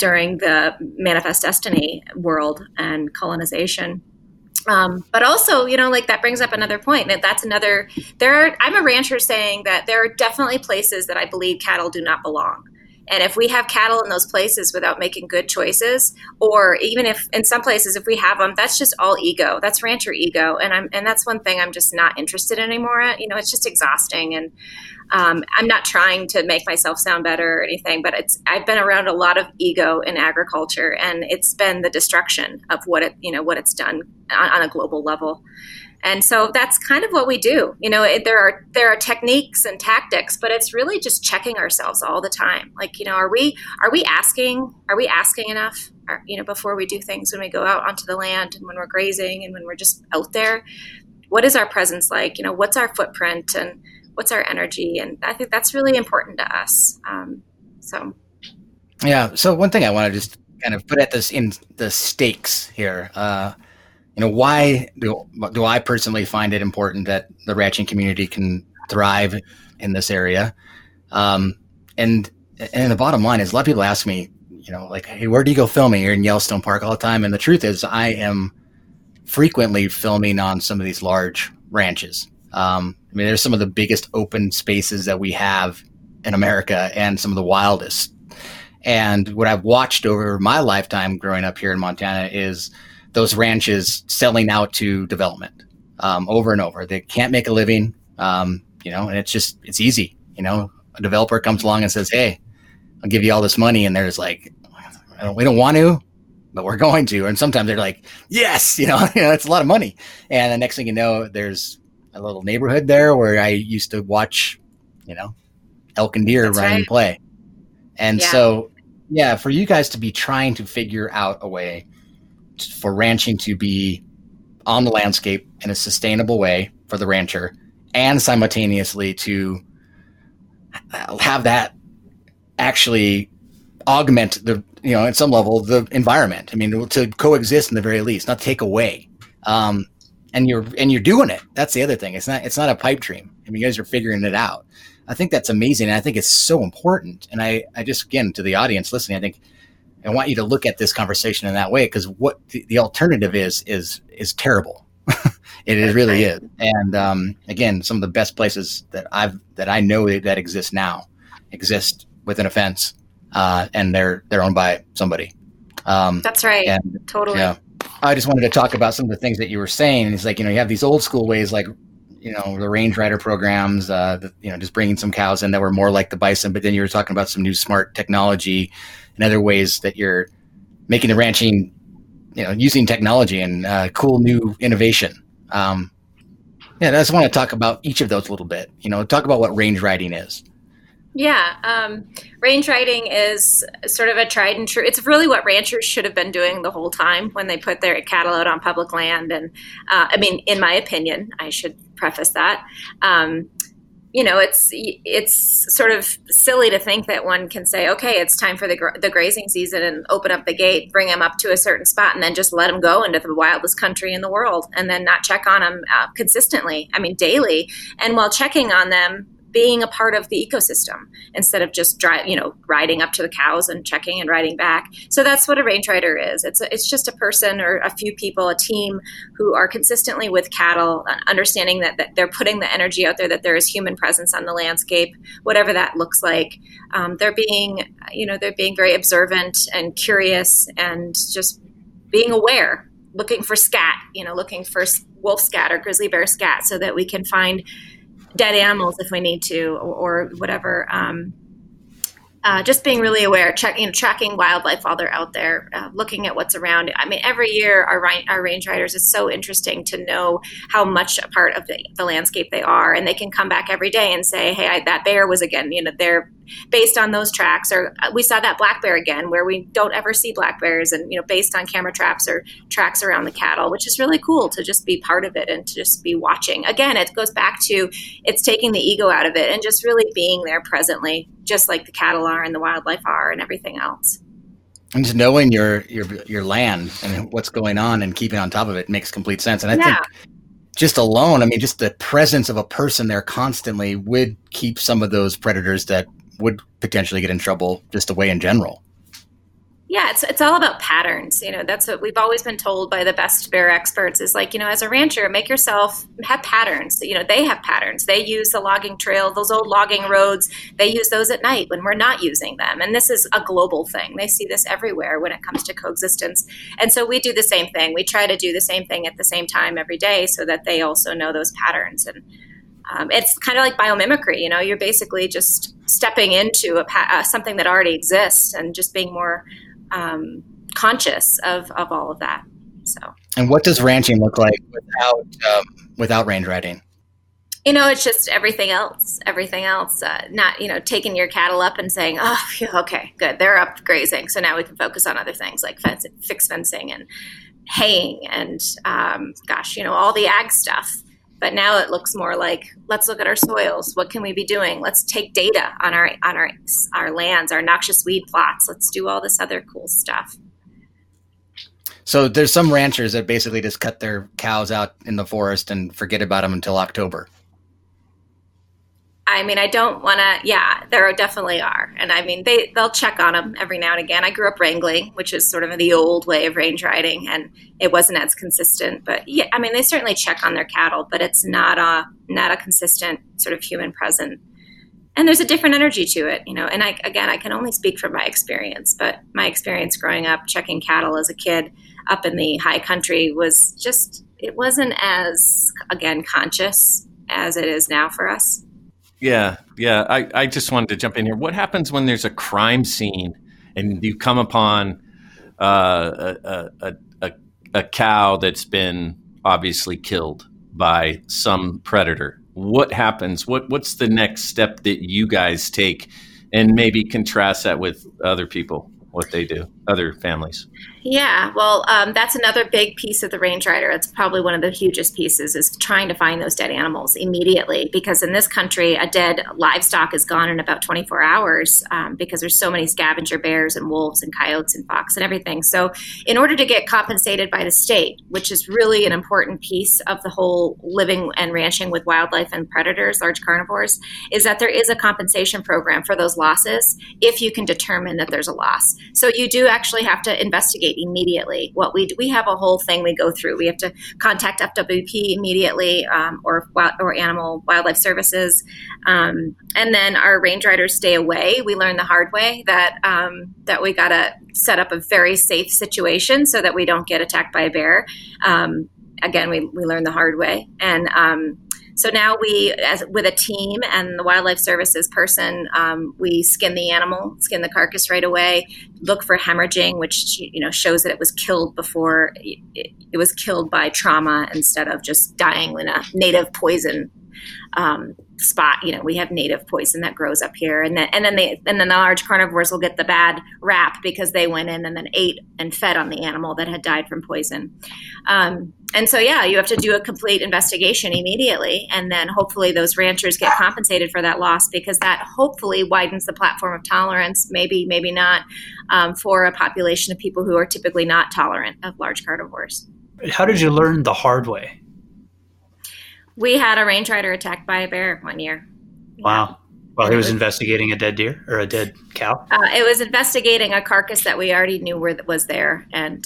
during the Manifest Destiny world and colonization. But also, you know, like that brings up another point. That's another, I'm a rancher saying that there are definitely places that I believe cattle do not belong. And if we have cattle in those places without making good choices, or even if in some places, if we have them, that's just all ego. That's rancher ego. And that's one thing I'm just not interested in anymore. You know, it's just exhausting. And I'm not trying to make myself sound better or anything, but I've been around a lot of ego in agriculture, and it's been the destruction of what it's done on a global level. And so that's kind of what we do. You know, there are techniques and tactics, but it's really just checking ourselves all the time. Like, you know, are we asking enough, before we do things, when we go out onto the land and when we're grazing and when we're just out there, what is our presence like? You know, what's our footprint and what's our energy? And I think that's really important to us. Yeah. So one thing I want to just kind of put at this in the stakes here, you know, why do I personally find it important that the ranching community can thrive in this area? And the bottom line is, a lot of people ask me, you know, like, hey, where do you go filming? You're in Yellowstone Park all the time. And the truth is, I am frequently filming on some of these large ranches. I mean, there's some of the biggest open spaces that we have in America, and some of the wildest. And what I've watched over my lifetime growing up here in Montana is those ranches selling out to development, over and over. They can't make a living, and it's easy. You know, a developer comes along and says, hey, I'll give you all this money. And they're just like, we don't want to, but we're going to. And sometimes they're like, yes, it's a lot of money. And the next thing you know, there's a little neighborhood there where I used to watch, elk and deer run and play. And so, yeah, for you guys to be trying to figure out a way for ranching to be on the landscape in a sustainable way for the rancher, and simultaneously to have that actually augment the, at some level, the environment. I mean, to coexist in the very least, not take away. And you're doing it. That's the other thing. It's not a pipe dream. I mean, you guys are figuring it out. I think that's amazing. And I think it's so important. And I just, again, to the audience listening, I think, I want you to look at this conversation in that way, because what the alternative is terrible. It really is. And again, some of the best places that I know that exist now exist within a fence, and they're owned by somebody. That's right. And, totally. Yeah. I just wanted to talk about some of the things that you were saying. It's like, you have these old school ways, like, the range rider programs, just bringing some cows in that were more like the bison. But then you were talking about some new smart technology and other ways that you're making the ranching, using technology and cool new innovation. I just want to talk about each of those a little bit, talk about what range riding is. Yeah. Range riding is sort of a tried and true. It's really what ranchers should have been doing the whole time when they put their cattle out on public land. And in my opinion, I should preface that. It's sort of silly to think that one can say, okay, it's time for the grazing season, and open up the gate, bring them up to a certain spot, and then just let them go into the wildest country in the world, and then not check on them consistently. I mean, daily. And while checking on them, being a part of the ecosystem instead of just riding up to the cows and checking and riding back. So that's what a range rider is. It's just a person or a few people, a team, who are consistently with cattle, understanding that they're putting the energy out there, that there is human presence on the landscape, whatever that looks like. They're being very observant and curious, and just being aware, looking for scat, looking for wolf scat or grizzly bear scat, so that we can find dead animals if we need to, or whatever just being really aware, tracking wildlife while they're out there, looking at what's around. I mean, every year our range riders, is so interesting to know how much a part of the landscape they are, and they can come back every day and say, hey, that bear was again, they're based on those tracks, or we saw that black bear again, where we don't ever see black bears, and based on camera traps or tracks around the cattle, which is really cool to just be part of it and to just be watching. Again, it goes back to it's taking the ego out of it and just really being there presently, just like the cattle are and the wildlife are and everything else. And just knowing your land and what's going on and keeping on top of it makes complete sense. And I think just alone, just the presence of a person there constantly would keep some of those predators that would potentially get in trouble just away in general. Yeah, it's all about patterns. That's what we've always been told by the best bear experts is as a rancher, make yourself have patterns. They have patterns. They use the logging trail, those old logging roads. They use those at night when we're not using them. And this is a global thing. They see this everywhere when it comes to coexistence. And so we do the same thing. We try to do the same thing at the same time every day so that they also know those patterns. And it's kind of like biomimicry, you're basically just stepping into something that already exists and just being more conscious of all of that. So. And what does ranching look like without range riding? It's just everything else, not, taking your cattle up and saying, oh, okay, good. They're up grazing. So now we can focus on other things like fencing and haying and, all the ag stuff. But now it looks more like, let's look at our soils. What can we be doing? Let's take data on our lands, our noxious weed plots. Let's do all this other cool stuff. So there's some ranchers that basically just cut their cows out in the forest and forget about them until October. There definitely are. And they'll check on them every now and again. I grew up wrangling, which is sort of the old way of range riding, and it wasn't as consistent. But yeah, they certainly check on their cattle, but it's not a consistent sort of human presence. And there's a different energy to it, and I can only speak from my experience, but my experience growing up checking cattle as a kid up in the high country was just, it wasn't as, again, conscious as it is now for us. Yeah. I just wanted to jump in here. What happens when there's a crime scene and you come upon a cow that's been obviously killed by some predator? What happens? What's the next step that you guys take, and maybe contrast that with other people? What they do, other families. Yeah, well, that's another big piece of the range rider. It's probably one of the hugest pieces is trying to find those dead animals immediately, because in this country, a dead livestock is gone in about 24 hours because there's so many scavenger bears and wolves and coyotes and fox and everything. So in order to get compensated by the state, which is really an important piece of the whole living and ranching with wildlife and predators, large carnivores, is that there is a compensation program for those losses if you can determine that there's a loss. So you do actually have to investigate immediately. What we do, we have a whole thing we go through. We have to contact FWP immediately, or Animal Wildlife Services, and then our range riders stay away. We learn the hard way that we gotta set up a very safe situation so that we don't get attacked by a bear. Again, we learn the hard way, and so now we, with a team and the wildlife services person, we skin the carcass right away, look for hemorrhaging, which shows that it was killed before it was killed by trauma instead of just dying in a native poison spot. We have native poison that grows up here, and then the large carnivores will get the bad rap because they went in and then ate and fed on the animal that had died from poison. And so, yeah, you have to do a complete investigation immediately, and then hopefully those ranchers get compensated for that loss, because that hopefully widens the platform of tolerance, maybe not, for a population of people who are typically not tolerant of large carnivores. How did you learn the hard way? We had a range rider attacked by a bear one year. Wow. Well, he was investigating a dead deer or a dead cow? It was investigating a carcass that we already knew was there. And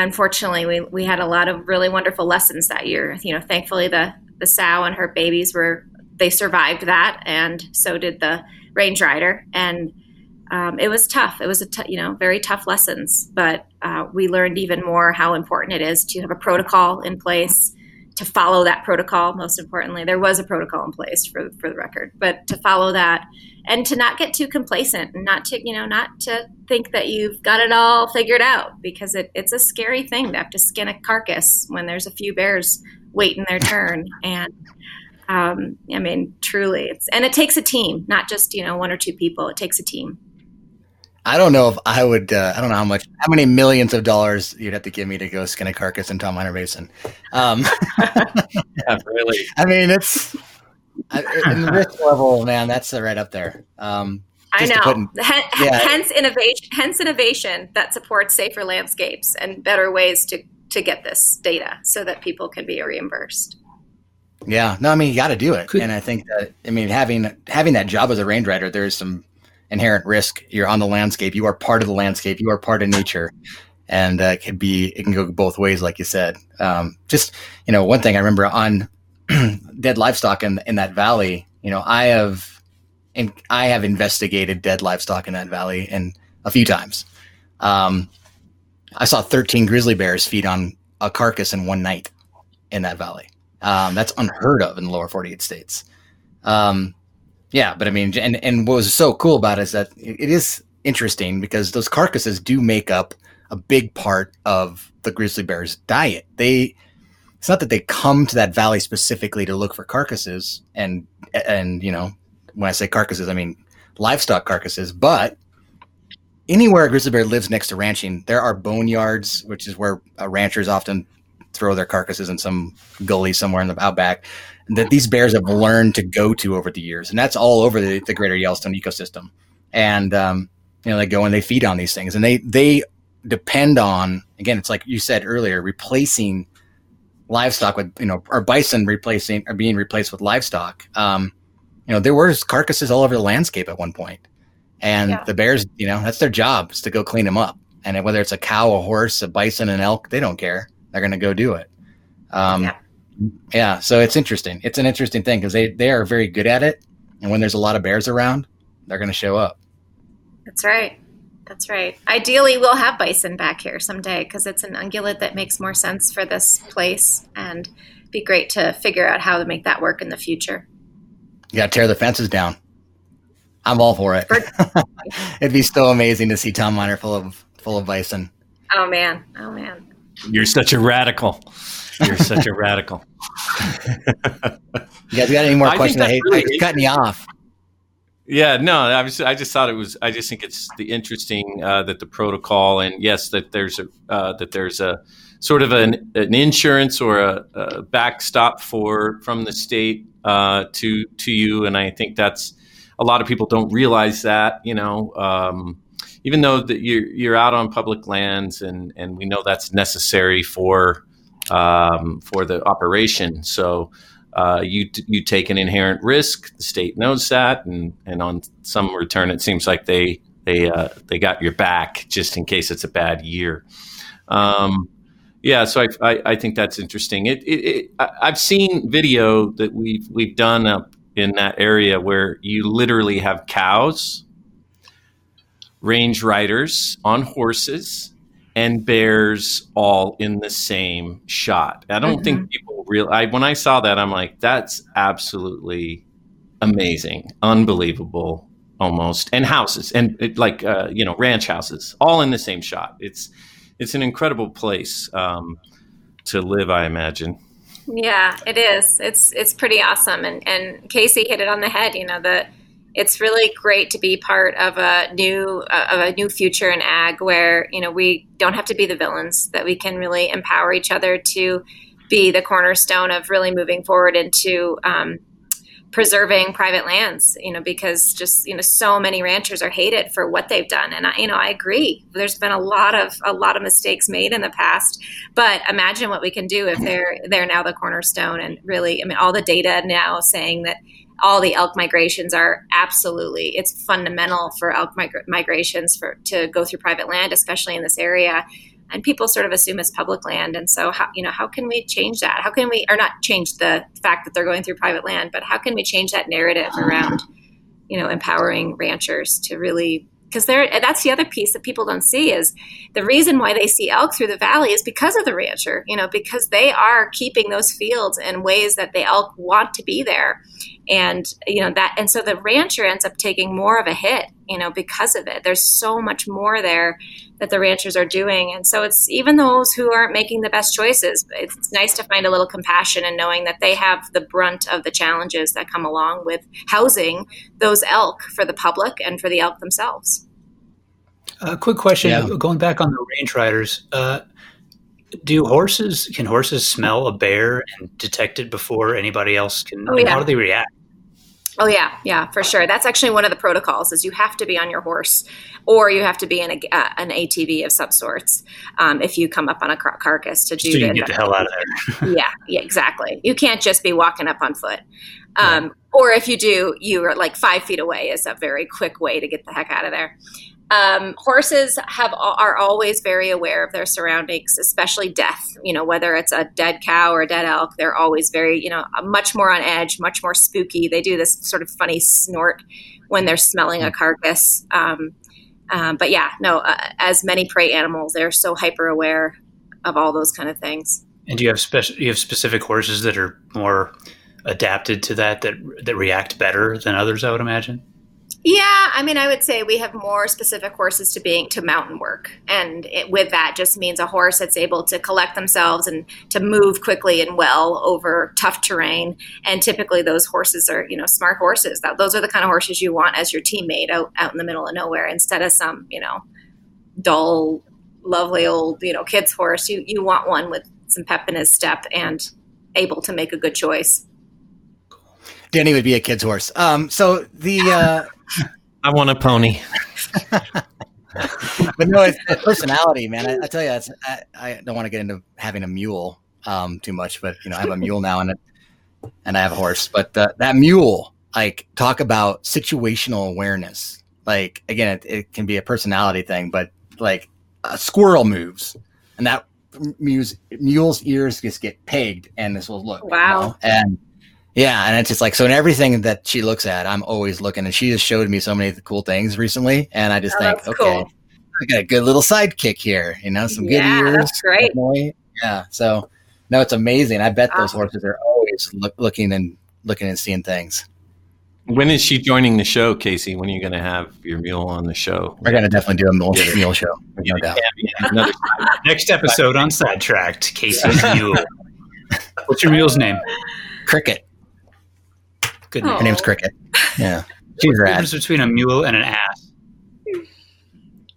unfortunately, we had a lot of really wonderful lessons that year. Thankfully, the sow and her babies they survived that, and so did the range rider. And it was tough. It was very tough lessons. But we learned even more how important it is to have a protocol in place, to follow that protocol, most importantly. There was a protocol in place for the record, but to follow that and to not get too complacent and not to, not to think that you've got it all figured out, because it's a scary thing to have to skin a carcass when there's a few bears waiting their turn. And truly, it takes a team, not just, one or two people. It takes a team. I don't know if I would, I don't know how many millions of dollars you'd have to give me to go skin a carcass in Tom Miner Basin. Yeah, really. In the risk level, man, that's right up there. I know. Hence innovation that supports safer landscapes and better ways to get this data so that people can be reimbursed. Yeah. No, you got to do it. And I think that, having that job as a range rider, there is some inherent risk. You're on the landscape. You are part of the landscape. You are part of nature, and it can go both ways, like you said. One thing I remember on dead livestock in that valley. I have investigated dead livestock in that valley, and a few times. I saw 13 grizzly bears feed on a carcass in one night in that valley. That's unheard of in the lower 48 states. Yeah, but and what was so cool about it is that it is interesting because those carcasses do make up a big part of the grizzly bear's diet. It's not that they come to that valley specifically to look for carcasses, and when I say carcasses, I mean livestock carcasses. But anywhere a grizzly bear lives next to ranching, there are boneyards, which is where ranchers often throw their carcasses in some gully somewhere in the outback, that these bears have learned to go to over the years. And that's all over the greater Yellowstone ecosystem. And, they go and they feed on these things, and they depend on, again, it's like you said earlier, replacing livestock with, our bison being replaced with livestock. There were carcasses all over the landscape at one point, and the bears, that's their job, is to go clean them up. And whether it's a cow, a horse, a bison, an elk, they don't care. They're going to go do it. Yeah, so it's interesting. It's an interesting thing because they are very good at it. And when there's a lot of bears around, they're going to show up. That's right. Ideally, we'll have bison back here someday because it's an ungulate that makes more sense for this place. And it'd be great to figure out how to make that work in the future. You got to tear the fences down. I'm all for it. It'd be so amazing to see Tom Miner full of bison. Oh, man. You're such a radical. You guys got any more questions? I hate cutting you off. Yeah, no, I just thought I just think it's the interesting that the protocol, and yes, that there's a sort of an insurance or a backstop from the state to you. And I think that's, a lot of people don't realize that, even though that you're out on public lands and we know that's necessary for the operation. So you take an inherent risk. The state knows that, and on some return, it seems like they got your back just in case it's a bad year. So I think that's interesting. I've seen video that we've done up in that area where you literally have cows, range riders on horses, and bears all in the same shot. I don't think people realize. When I saw that, I'm like, that's absolutely amazing, unbelievable, almost. And houses, and ranch houses, all in the same shot. It's an incredible place to live, I imagine. Yeah, it is. It's pretty awesome. And Casey hit it on the head. It's really great to be part of a new future in ag where, we don't have to be the villains, that we can really empower each other to be the cornerstone of really moving forward into preserving private lands, because just, so many ranchers are hated for what they've done. And I agree. There's been a lot of mistakes made in the past, but imagine what we can do if they're now the cornerstone. And really, all the data now saying that all the elk migrations are absolutely, it's fundamental for elk migrations to go through private land, especially in this area. And people sort of assume it's public land. And so how can we change that? How can we, or not change the fact that they're going through private land, but how can we change that narrative around, empowering ranchers to really Because that's the other piece that people don't see, is the reason why they see elk through the valley is because of the rancher, because they are keeping those fields in ways that the elk want to be there. And, and so the rancher ends up taking more of a hit, because of it. There's so much more there that the ranchers are doing. And so it's even those who aren't making the best choices, it's nice to find a little compassion in knowing that they have the brunt of the challenges that come along with housing those elk for the public and for the elk themselves. Quick question, going back on the range riders, can horses smell a bear and detect it before anybody else can? How do they react? Oh, yeah, for sure. That's actually one of the protocols, is you have to be on your horse or you have to be in an ATV of some sorts if you come up on a carcass to do that. So you can get the hell out of there. Yeah, exactly. You can't just be walking up on foot. Yeah. Or if you do, you are like 5 feet away is a very quick way to get the heck out of there. Horses are always very aware of their surroundings, especially death, whether it's a dead cow or a dead elk. They're always very, much more on edge, much more spooky. They do this sort of funny snort when they're smelling a carcass. As many prey animals, they're so hyper aware of all those kind of things. And do you have specific horses that are more adapted to that react better than others, I would imagine? Yeah, I would say we have more specific horses to mountain work. And with that just means a horse that's able to collect themselves and to move quickly and well over tough terrain. And typically those horses are, smart horses. Those are the kind of horses you want as your teammate out in the middle of nowhere, instead of some, dull, lovely old, kid's horse. You want one with some pep in his step and able to make a good choice. Denny would be a kid's horse. I want a pony. But no, it's the personality, man. I tell you, I don't want to get into having a mule too much, but I have a mule now, and I have a horse. But that mule, talk about situational awareness. Again, it can be a personality thing, but a squirrel moves, and that mule's ears just get pegged, and this will look. Wow. Yeah, and it's just so in everything that she looks at, I'm always looking, and she just showed me so many cool things recently, and I just think, okay, cool. I got a good little sidekick here, some good ears. Yeah, that's great. Yeah, so no, it's amazing. I bet those horses are always looking and seeing things. When is she joining the show, Casey? When are you going to have your mule on the show? We're going to definitely do a mule show. No doubt. Next episode on Sidetracked, Casey's mule. What's your mule's name? Cricket. Good name. Her name's Cricket. Yeah. What's the difference between a mule and an ass?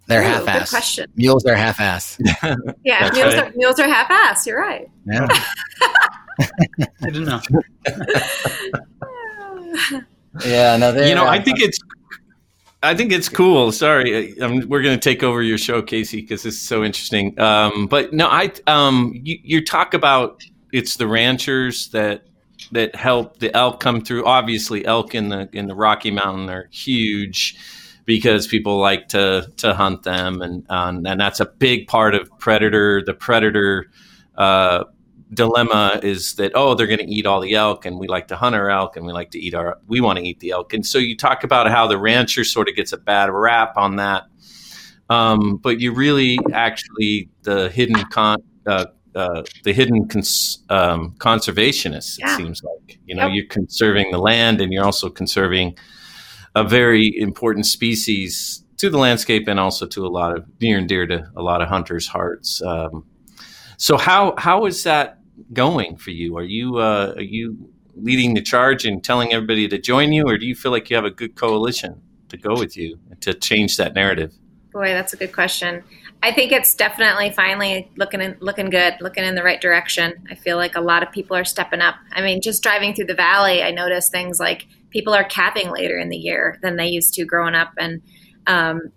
They're half-ass. Good question. Mules are half-ass. Yeah, mules are half-ass. You're right. Yeah. I didn't know. Yeah, no. I think it's cool. Sorry, we're going to take over your show, Casey, because this is so interesting. But no, you talk about it's the ranchers that help the elk come through. Obviously, elk in the Rocky Mountain are huge because people like to hunt them, and that's a big part of predator. The predator dilemma is that they're going to eat all the elk, and we like to hunt our elk, and we want to eat the elk. And so you talk about how the rancher sort of gets a bad rap on that, but you really actually the hidden conservationists, it seems like. You're conserving the land, and you're also conserving a very important species to the landscape, and also to a lot of near and dear to a lot of hunters' hearts. So how is that going for you? Are you leading the charge and telling everybody to join you, or do you feel like you have a good coalition to go with you to change that narrative? Boy, that's a good question. I think it's definitely finally looking in the right direction. I feel like a lot of people are stepping up. Just driving through the valley, I noticed things like people are calving later in the year than they used to growing up. And,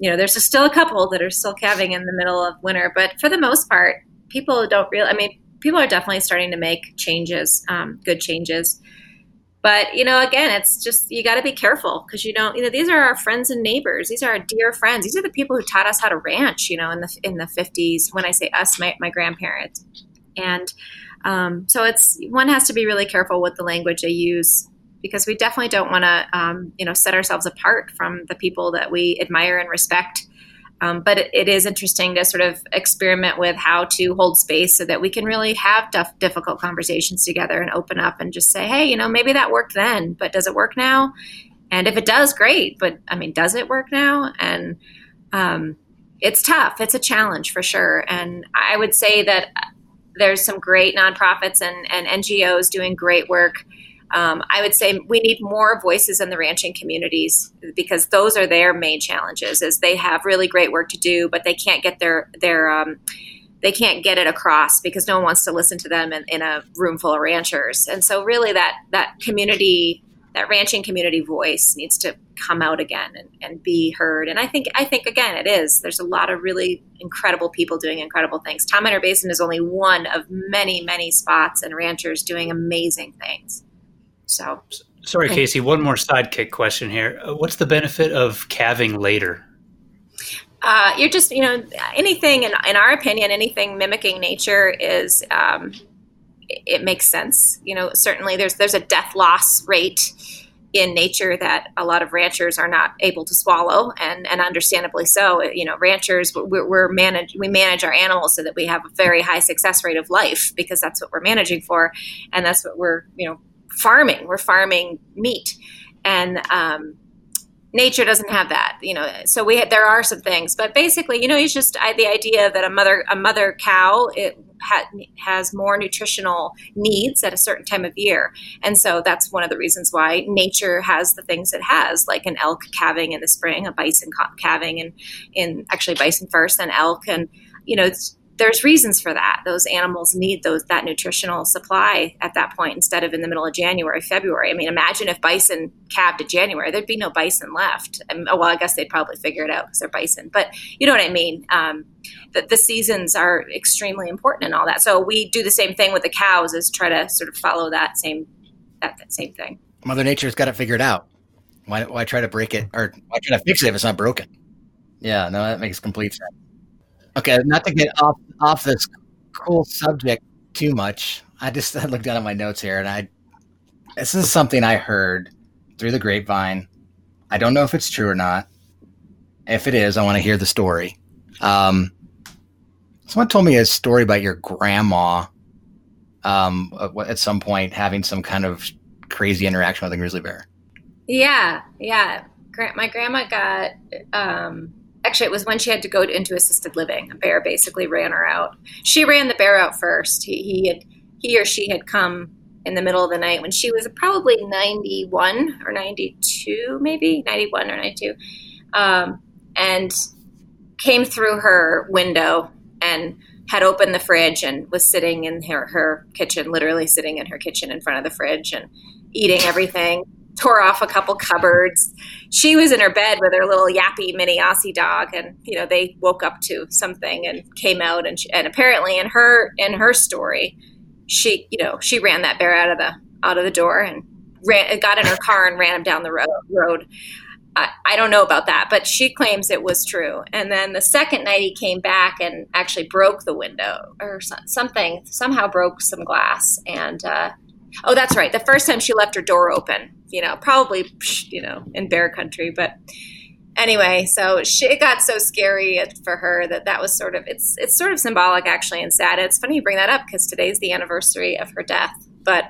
there's still a couple that are still calving in the middle of winter. But for the most part, people are definitely starting to make changes, good changes. But, again, it's just, you got to be careful because these are our friends and neighbors. These are our dear friends. These are the people who taught us how to ranch, in the 50s, when I say us, my grandparents. And so one has to be really careful with the language they use because we definitely don't want to, set ourselves apart from the people that we admire and respect. But it is interesting to sort of experiment with how to hold space so that we can really have difficult conversations together and open up and just say, hey, maybe that worked then, but does it work now? And if it does, great. But does it work now? And it's tough. It's a challenge for sure. And I would say that there's some great nonprofits and NGOs doing great work. I would say we need more voices in the ranching communities because those are their main challenges. Is they have really great work to do, but they can't get they can't get it across because no one wants to listen to them in a room full of ranchers. And so really that community, that ranching community voice needs to come out again and be heard. And I think again, it is. There's a lot of really incredible people doing incredible things. Tom Miner Basin is only one of many, many spots and ranchers doing amazing things. So, sorry, Casey, one more sidekick question here. What's the benefit of calving later? You're just, anything, in our opinion, anything mimicking nature is, it makes sense. Certainly there's a death loss rate in nature that a lot of ranchers are not able to swallow, and understandably so. Ranchers, we manage our animals so that we have a very high success rate of life because that's what we're managing for, and that's what we're, farming. We're farming meat, and nature doesn't have that, so there are some things, but basically, it's just the idea that a mother cow, it has more nutritional needs at a certain time of year. And so that's one of the reasons why nature has the things it has, like an elk calving in the spring, a bison calving actually bison first and elk. And, there's reasons for that. Those animals need that nutritional supply at that point instead of in the middle of January, February. Imagine if bison calved in January, there'd be no bison left. I guess they'd probably figure it out because they're bison, but you know what I mean? That the seasons are extremely important and all that. So we do the same thing with the cows, is try to sort of follow that same thing. Mother Nature's got it figured out. Why try to break it, or why try to fix it if it's not broken? Yeah, no, that makes complete sense. Okay, not to get off this cool subject too much. I looked down at my notes here, and this is something I heard through the grapevine. I don't know if it's true or not. If it is, I want to hear the story. Someone told me a story about your grandma at some point having some kind of crazy interaction with a grizzly bear. Yeah. My grandma got... Actually, it was when she had to go into assisted living. A bear basically ran her out. She ran the bear out first. He or she had come in the middle of the night when she was probably 91 or 92, maybe 91 or 92, and came through her window and had opened the fridge and was sitting in her kitchen, literally sitting in her kitchen in front of the fridge and eating everything. Tore off a couple cupboards. She was in her bed with her little yappy mini Aussie dog, and they woke up to something and came out. And apparently, in her story, she ran that bear out of the door and got in her car and ran him down the road. I don't know about that, but she claims it was true. And then the second night he came back and actually broke the window or something. Somehow broke some glass and. Oh, that's right. The first time she left her door open, probably, in bear country. But anyway, so it got so scary for her that was sort of, it's sort of symbolic actually and sad. It's funny you bring that up because today's the anniversary of her death. But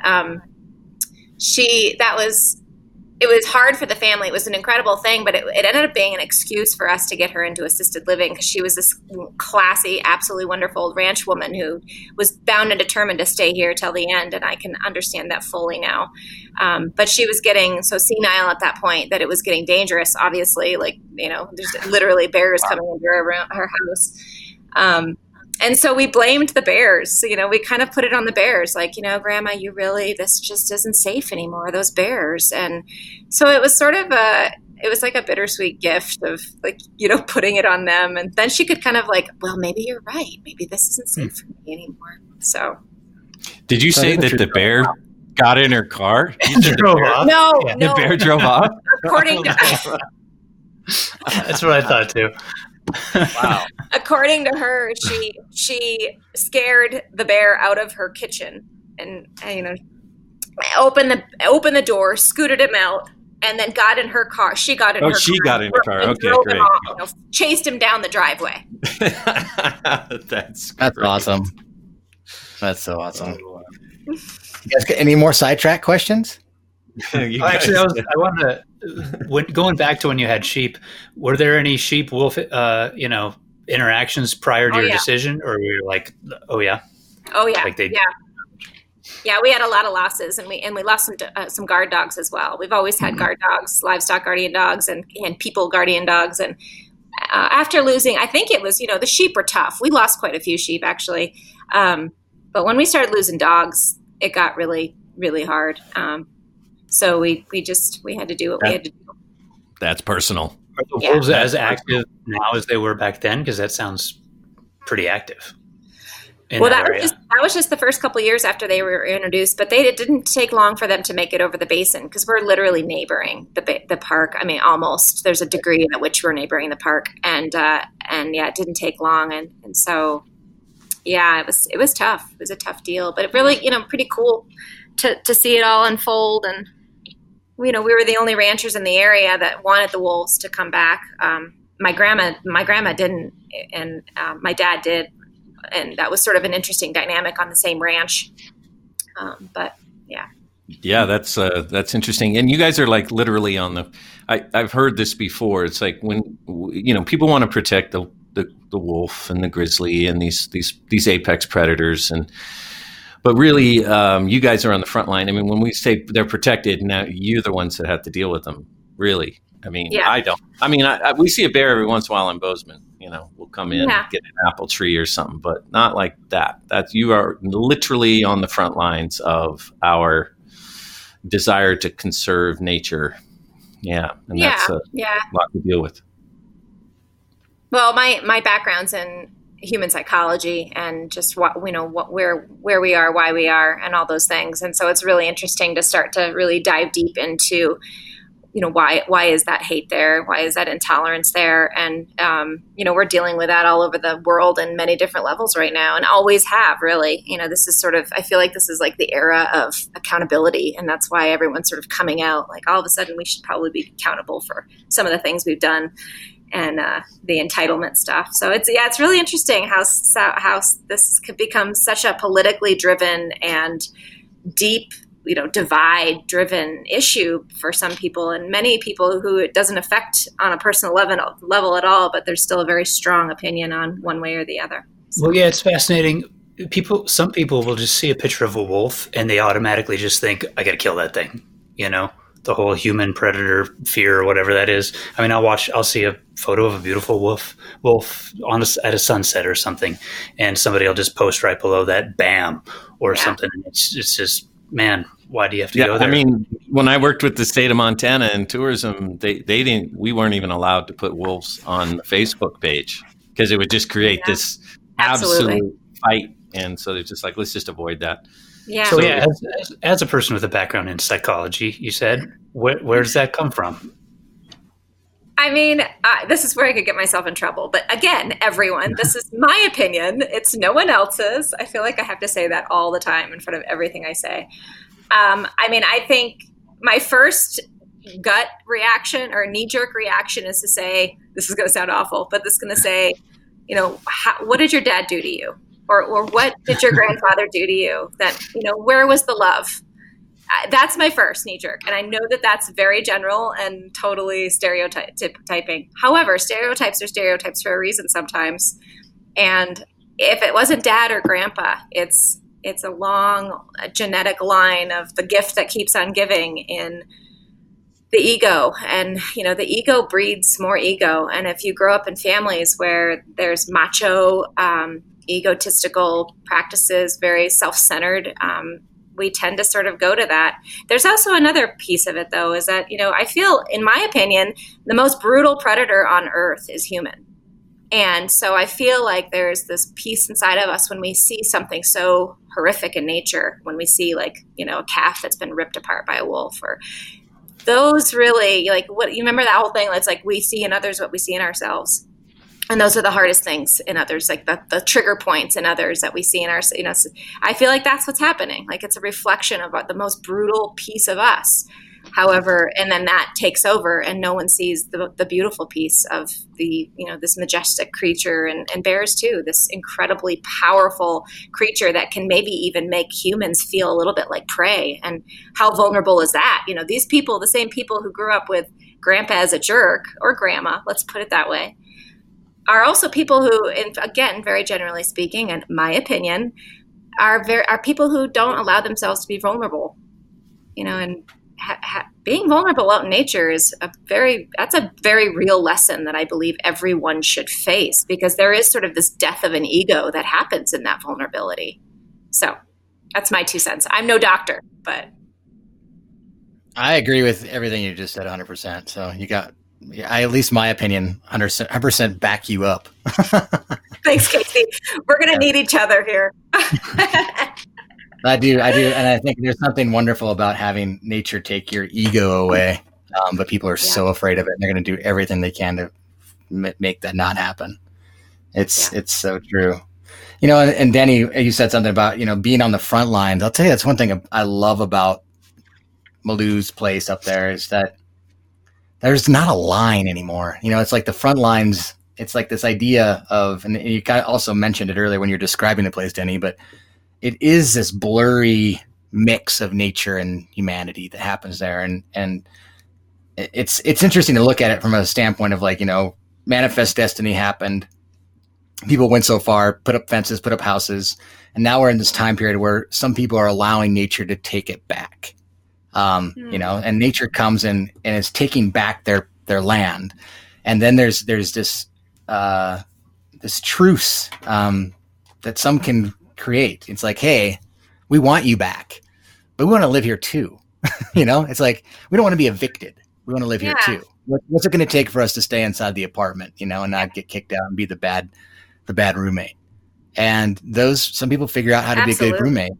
it was hard for the family. It was an incredible thing, but it ended up being an excuse for us to get her into assisted living because she was this classy, absolutely wonderful ranch woman who was bound and determined to stay here till the end, and I can understand that fully now. But she was getting so senile at that point that it was getting dangerous, obviously. There's literally bears coming into her house. And so we blamed the bears, we kind of put it on the bears, Grandma, this just isn't safe anymore, those bears. And so it was like a bittersweet gift of putting it on them. And then she could kind of maybe you're right. Maybe this isn't safe for me anymore. So. Did you say that the bear got in her car? Drove off? No. The bear drove off? According to That's what I thought too. Wow. According to her, she scared the bear out of her kitchen, and opened the door, scooted him out, and then got in her car. She got in her car. Oh, she got in her car. Okay, great. Chased him down the driveway. That's awesome. That's so awesome. You guys got any more sidetrack questions? Actually, I wanted to. Going back to when you had sheep, were there any sheep wolf, interactions prior to your decision, or were you like, Yeah, we had a lot of losses, and we lost some guard dogs as well. We've always had guard dogs, livestock guardian dogs, and people guardian dogs. And after losing, I think it was, the sheep were tough. We lost quite a few sheep, actually. But when we started losing dogs, it got really, really hard. So we had to do what we had to do. That's personal. Are the wolves as active now as they were back then? Because that sounds pretty active. Well, that was just the first couple of years after they were introduced, but it didn't take long for them to make it over the basin because we're literally neighboring the park. I mean, almost. There's a degree at which we're neighboring the park, and it didn't take long, and so it was tough. It was a tough deal, but it really, pretty cool to see it all unfold, and we were the only ranchers in the area that wanted the wolves to come back. My grandma didn't, and my dad did. And that was sort of an interesting dynamic on the same ranch. That's interesting. And you guys are like literally on the, I've heard this before. It's like when, people want to protect the wolf and the grizzly and these apex predators. But really, you guys are on the front line. I mean, when we say they're protected, now you're the ones that have to deal with them, really. I mean, yeah. I don't. I mean, we see a bear every once in a while in Bozeman. We'll come in and get an apple tree or something, but not like that. You are literally on the front lines of our desire to conserve nature. Yeah, and that's a lot to deal with. Well, my background's in human psychology and just where we are, why we are, and all those things. And so it's really interesting to start to really dive deep into. Why is that hate there? Why is that intolerance there? And, we're dealing with that all over the world in many different levels right now and always have, really. This is sort of, I feel like this is like the era of accountability, and that's why everyone's sort of coming out. Like all of a sudden we should probably be accountable for some of the things we've done and the entitlement stuff. So it's really interesting how this could become such a politically driven and deep divide driven issue for some people, and many people who it doesn't affect on a personal level at all, but there's still a very strong opinion on one way or the other. So. Well, yeah, it's fascinating. Some people will just see a picture of a wolf and they automatically just think, I got to kill that thing. The whole human predator fear or whatever that is. I mean, I'll see a photo of a beautiful wolf at a sunset or something. And somebody will just post right below that, bam, or something. It's just, man, why do you have to go there? I mean, when I worked with the state of Montana in tourism, we weren't even allowed to put wolves on the Facebook page because it would just create this absolute fight. And so they're just like, let's just avoid that. Yeah. So as a person with a background in psychology, you said, where does that come from? I mean, this is where I could get myself in trouble. But again, everyone, this is my opinion. It's no one else's. I feel like I have to say that all the time in front of everything I say. I think my first gut reaction or knee-jerk reaction is to say, this is going to sound awful, but this is going to say, what did your dad do to you? Or what did your grandfather do to you? That, where was the love? That's my first knee-jerk, and I know that that's very general and totally stereotyping. However, stereotypes are stereotypes for a reason sometimes, and if it wasn't dad or grandpa, it's a long genetic line of the gift that keeps on giving in the ego, and the ego breeds more ego, and if you grow up in families where there's macho, egotistical practices, very self-centered, we tend to sort of go to that. There's also another piece of it, though, is that, I feel, in my opinion, the most brutal predator on earth is human. And so I feel like there's this piece inside of us when we see something so horrific in nature, when we see like, a calf that's been ripped apart by a wolf, or those really, like, what you remember that whole thing that's like we see in others what we see in ourselves. And those are the hardest things in others, like the trigger points in others that we see in our, you know, I feel like that's what's happening. Like it's a reflection of the most brutal piece of us. However, and then that takes over and no one sees the beautiful piece of the, you know, this majestic creature and bears too, this incredibly powerful creature that can maybe even make humans feel a little bit like prey. And how vulnerable is that? You know, these people, the same people who grew up with grandpa as a jerk or grandma, let's put it that way, are also people who, and again, very generally speaking, in my opinion, are people who don't allow themselves to be vulnerable, you know, and being vulnerable out in nature is that's a very real lesson that I believe everyone should face, because there is sort of this death of an ego that happens in that vulnerability. So that's my 2 cents. I'm no doctor, but. I agree with everything you just said 100%. So you got, at least my opinion, 100% back you up. Thanks, Casey. We're going to need each other here. I do. And I think there's something wonderful about having nature take your ego away. But people are so afraid of it. And they're going to do everything they can to make that not happen. It's so true. You know, and Denny, you said something about, you know, being on the front lines. I'll tell you, that's one thing I love about Malou's place up there is that there's not a line anymore. You know, it's like the front lines. It's like this idea of, and you kind of also mentioned it earlier when you're describing the place, Denny, but it is this blurry mix of nature and humanity that happens there. And it's interesting to look at it from a standpoint of like, you know, manifest destiny happened. People went so far, put up fences, put up houses. And now we're in this time period where some people are allowing nature to take it back. You know, and nature comes in and is taking back their land. And then there's this, this truce, that some can create. It's like, hey, we want you back, but we want to live here too. You know, it's like, we don't want to be evicted. We want to live here too. What's it going to take for us to stay inside the apartment, you know, and not get kicked out and be the bad roommate? And some people figure out how to be a good roommate.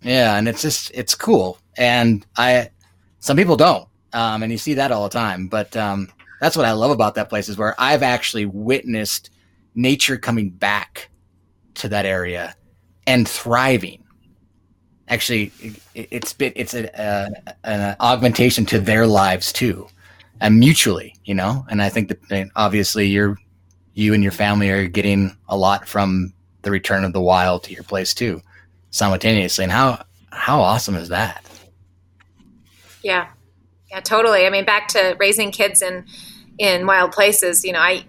Yeah. And it's cool. And some people don't. And you see that all the time, but, that's what I love about that place, is where I've actually witnessed nature coming back to that area and thriving. Actually, it's an augmentation to their lives too, and mutually, you know. And I think that obviously you and your family are getting a lot from the return of the wild to your place too, simultaneously. And how awesome is that? Yeah. Yeah, totally. I mean, back to raising kids in wild places, you know, I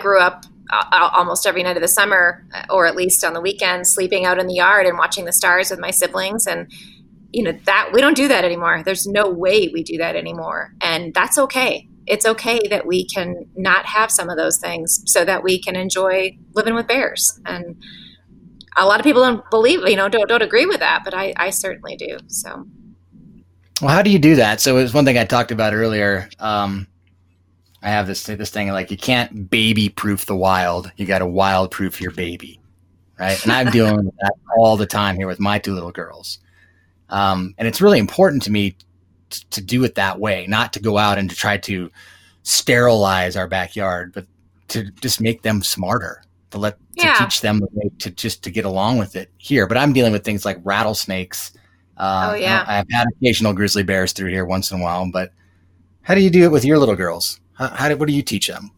grew up almost every night of the summer, or at least on the weekends, sleeping out in the yard and watching the stars with my siblings. And, you know, that we don't do that anymore. There's no way we do that anymore. And that's okay. It's okay that we can not have some of those things so that we can enjoy living with bears. And a lot of people don't believe, you know, don't agree with that, but I certainly do. So. Well, how do you do that? So it was one thing I talked about earlier. I have this thing like, you can't baby proof the wild. You got to wild proof your baby, right? And I'm dealing with that all the time here with my two little girls. And it's really important to me to do it that way, not to go out and to try to sterilize our backyard, but to just make them smarter, to teach them the way to get along with it here. But I'm dealing with things like rattlesnakes. I've had occasional grizzly bears through here once in a while, but how do you do it with your little girls? What do you teach them?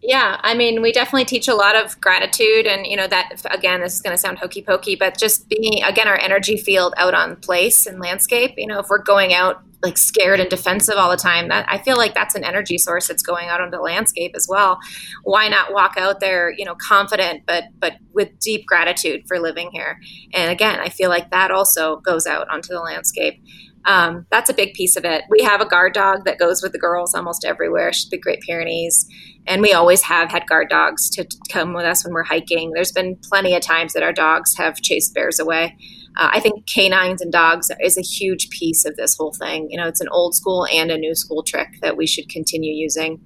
Yeah, I mean, we definitely teach a lot of gratitude, and you know that, again, this is going to sound hokey pokey, but just being, again, our energy field out on place and landscape. You know, if we're going out like scared and defensive all the time, that I feel like that's an energy source that's going out on the landscape as well. Why not walk out there, you know, confident, but with deep gratitude for living here? And again, I feel like that also goes out onto the landscape. That's a big piece of it. We have a guard dog that goes with the girls almost everywhere. She's the Great Pyrenees. And we always have had guard dogs to come with us when we're hiking. There's been plenty of times that our dogs have chased bears away. I think canines and dogs is a huge piece of this whole thing. You know, it's an old school and a new school trick that we should continue using.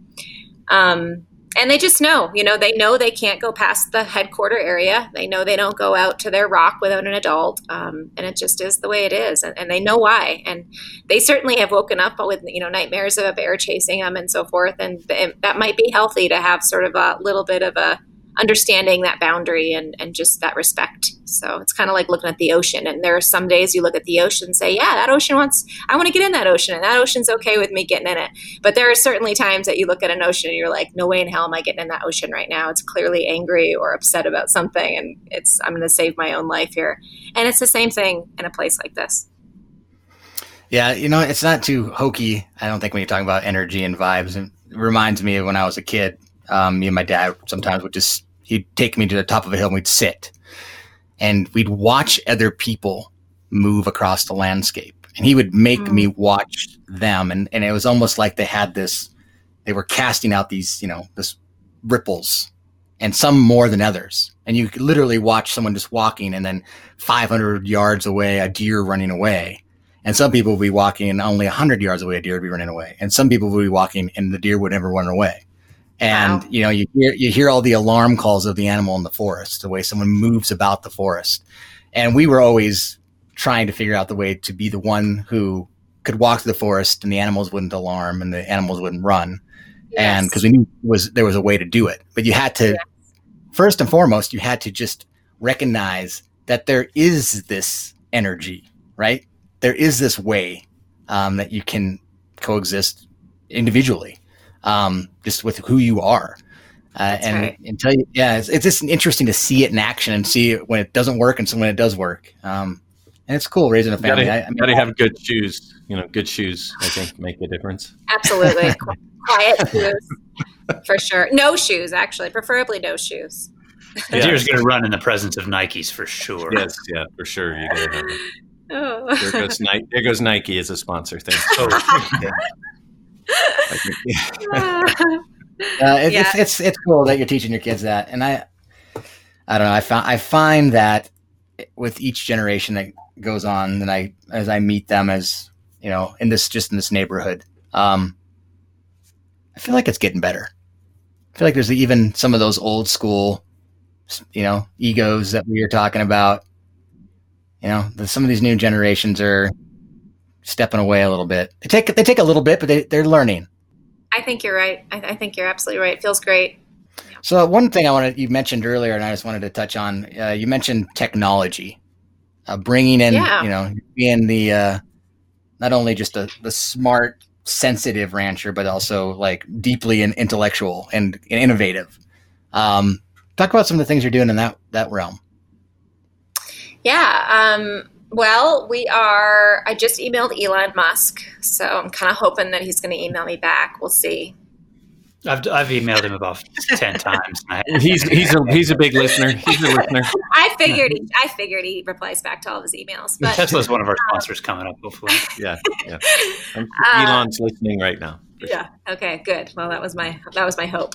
And they just know they can't go past the headquarter area. They know they don't go out to their rock without an adult. And it just is the way it is. And they know why. And they certainly have woken up with, nightmares of a bear chasing them and so forth. And that might be healthy to have sort of a little bit of a understanding that boundary and just that respect. So it's kind of like looking at the ocean. And there are some days you look at the ocean and say, yeah, I want to get in that ocean, and that ocean's okay with me getting in it. But there are certainly times that you look at an ocean and you're like, no way in hell am I getting in that ocean right now. It's clearly angry or upset about something, and I'm going to save my own life here. And it's the same thing in a place like this. Yeah, it's not too hokey, I don't think, when you're talking about energy and vibes. It reminds me of when I was a kid, me and my dad sometimes would just, he'd take me to the top of a hill and we'd sit and we'd watch other people move across the landscape, and he would make me watch them. And it was almost like they were casting out these, this ripples, and some more than others. And you could literally watch someone just walking, and then 500 yards away, a deer running away. And some people would be walking, and only 100 yards away, a deer would be running away. And some people would be walking and the deer would never run away. And, wow. You hear all the alarm calls of the animal in the forest, the way someone moves about the forest. And we were always trying to figure out the way to be the one who could walk through the forest and the animals wouldn't alarm and the animals wouldn't run. Yes. And because we knew there was a way to do it. But you had to, first and foremost, you had to just recognize that there is this energy, right? There is this way that you can coexist individually. Just with who you are, until you, it's just interesting to see it in action and see it when it doesn't work and when it does work. And it's cool raising a family. Gotta have good shoes. Good shoes, I think, make a difference. Absolutely. Quiet shoes for sure. No shoes, actually, preferably no shoes. The deer's going to run in the presence of Nikes for sure. Yes. Yeah, for sure. You gotta have it. Oh. There goes Nike as a sponsor thing. Oh, yeah. It's cool that you're teaching your kids that, and I don't know. I find that with each generation that goes on, that as I meet them, as in this neighborhood, I feel like it's getting better. I feel like there's even some of those old school, egos that we were talking about. Some of these new generations are stepping away a little bit. They take a little bit, but they're learning. I think you're right. I think you're absolutely right. It feels great. So one thing you mentioned earlier, and I just wanted to touch on, you mentioned technology, bringing in, being the, not only just the smart, sensitive rancher, but also like deeply intellectual and innovative. Talk about some of the things you're doing in that realm. Yeah. Well, I just emailed Elon Musk, so I'm kind of hoping that he's going to email me back. We'll see. I've emailed him about 10 times. He's a big listener. He's a listener. I figured he replies back to all of his emails. But Tesla's one of our sponsors coming up, hopefully. Yeah. Elon's listening right now. Yeah. Okay, good. Well, that was my hope.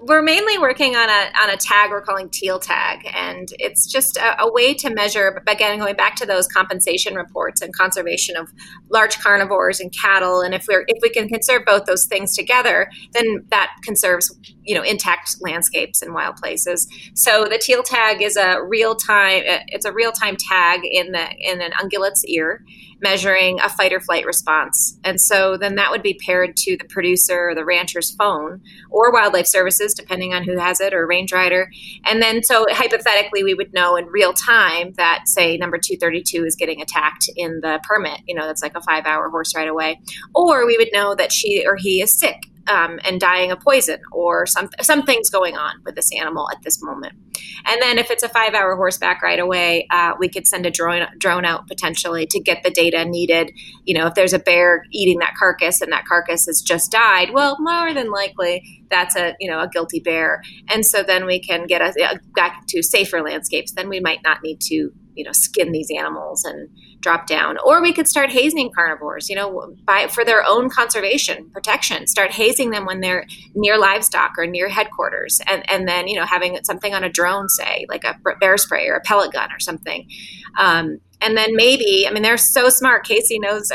We're mainly working on a tag we're calling teal tag, and it's just a way to measure, again, going back to those compensation reports and conservation of large carnivores and cattle. And if we can conserve both those things together, then that conserves, intact landscapes and wild places. So the teal tag is a real time tag in an ungulate's ear, measuring a fight or flight response. And so then that would be paired to the producer or the rancher's phone or wildlife services, depending on who has it, or range rider. And then so hypothetically, we would know in real time that, say, number 232 is getting attacked in the permit. That's like a 5-hour horse ride away. Or we would know that she or he is sick and dying of poison, or something's going on with this animal at this moment. And then if it's a 5-hour horseback ride away, we could send a drone out potentially to get the data needed. If there's a bear eating that carcass and that carcass has just died, well, more than likely that's a guilty bear. And so then we can get back to safer landscapes. Then we might not need to skin these animals and drop down. Or we could start hazing carnivores, for their own conservation, protection, start hazing them when they're near livestock or near headquarters. And then, having something on a drone, say, like a bear spray or a pellet gun or something. And then they're so smart. Casey knows,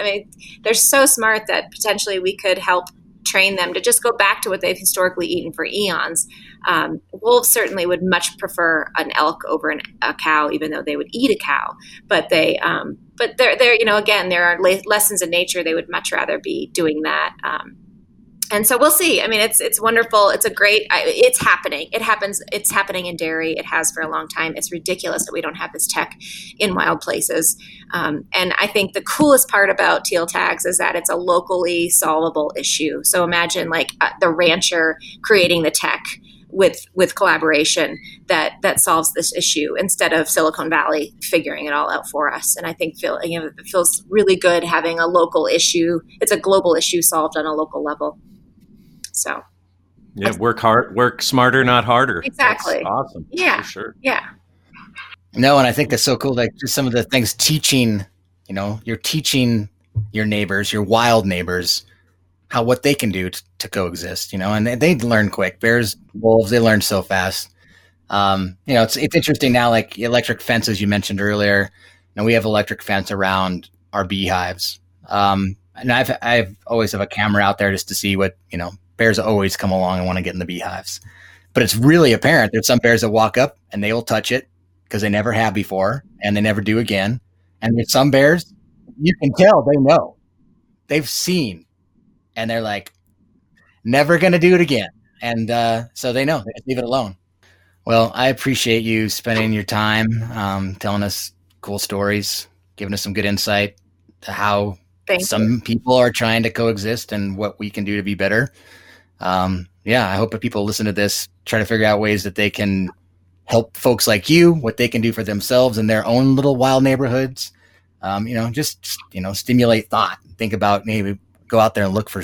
they're so smart that potentially we could help train them to just go back to what they've historically eaten for eons. Wolves certainly would much prefer an elk over a cow, even though they would eat a cow. But they, but they're, you know, again, there are lessons in nature. They would much rather be doing that. And so we'll see. I mean, it's wonderful. It's a great, it's happening. It happens. It's happening in dairy. It has for a long time. It's ridiculous that we don't have this tech in wild places. And I think the coolest part about teal tags is that it's a locally solvable issue. So imagine like the rancher creating the tech with collaboration that solves this issue instead of Silicon Valley figuring it all out for us. And I think it feels really good having a local issue. It's a global issue solved on a local level. So yeah, work hard, work smarter, not harder. Exactly. That's awesome. Yeah. For sure. Yeah. No. And I think that's so cool. Like just some of the things teaching, you know, you're teaching your neighbors, your wild neighbors, how, what they can do to coexist, you know, and they learn quick. Bears, wolves, they learn so fast. You know, it's interesting now, like electric fences you mentioned earlier, you know, we have electric fence around our beehives. And I've always have a camera out there just to see what, you know, bears always come along and want to get in the beehives, but it's really apparent. There's some bears that walk up and they will touch it because they never have before and they never do again. And there's some bears, you can tell they know, they've seen, and they're like, never going to do it again. And so they know, they just leave it alone. Well, I appreciate you spending your time telling us cool stories, giving us some good insight to how some people are trying to coexist and what we can do to be better. Yeah, I hope if people listen to this, try to figure out ways that they can help folks like you, what they can do for themselves in their own little wild neighborhoods. You know, just, you know, stimulate thought, think about maybe go out there and look for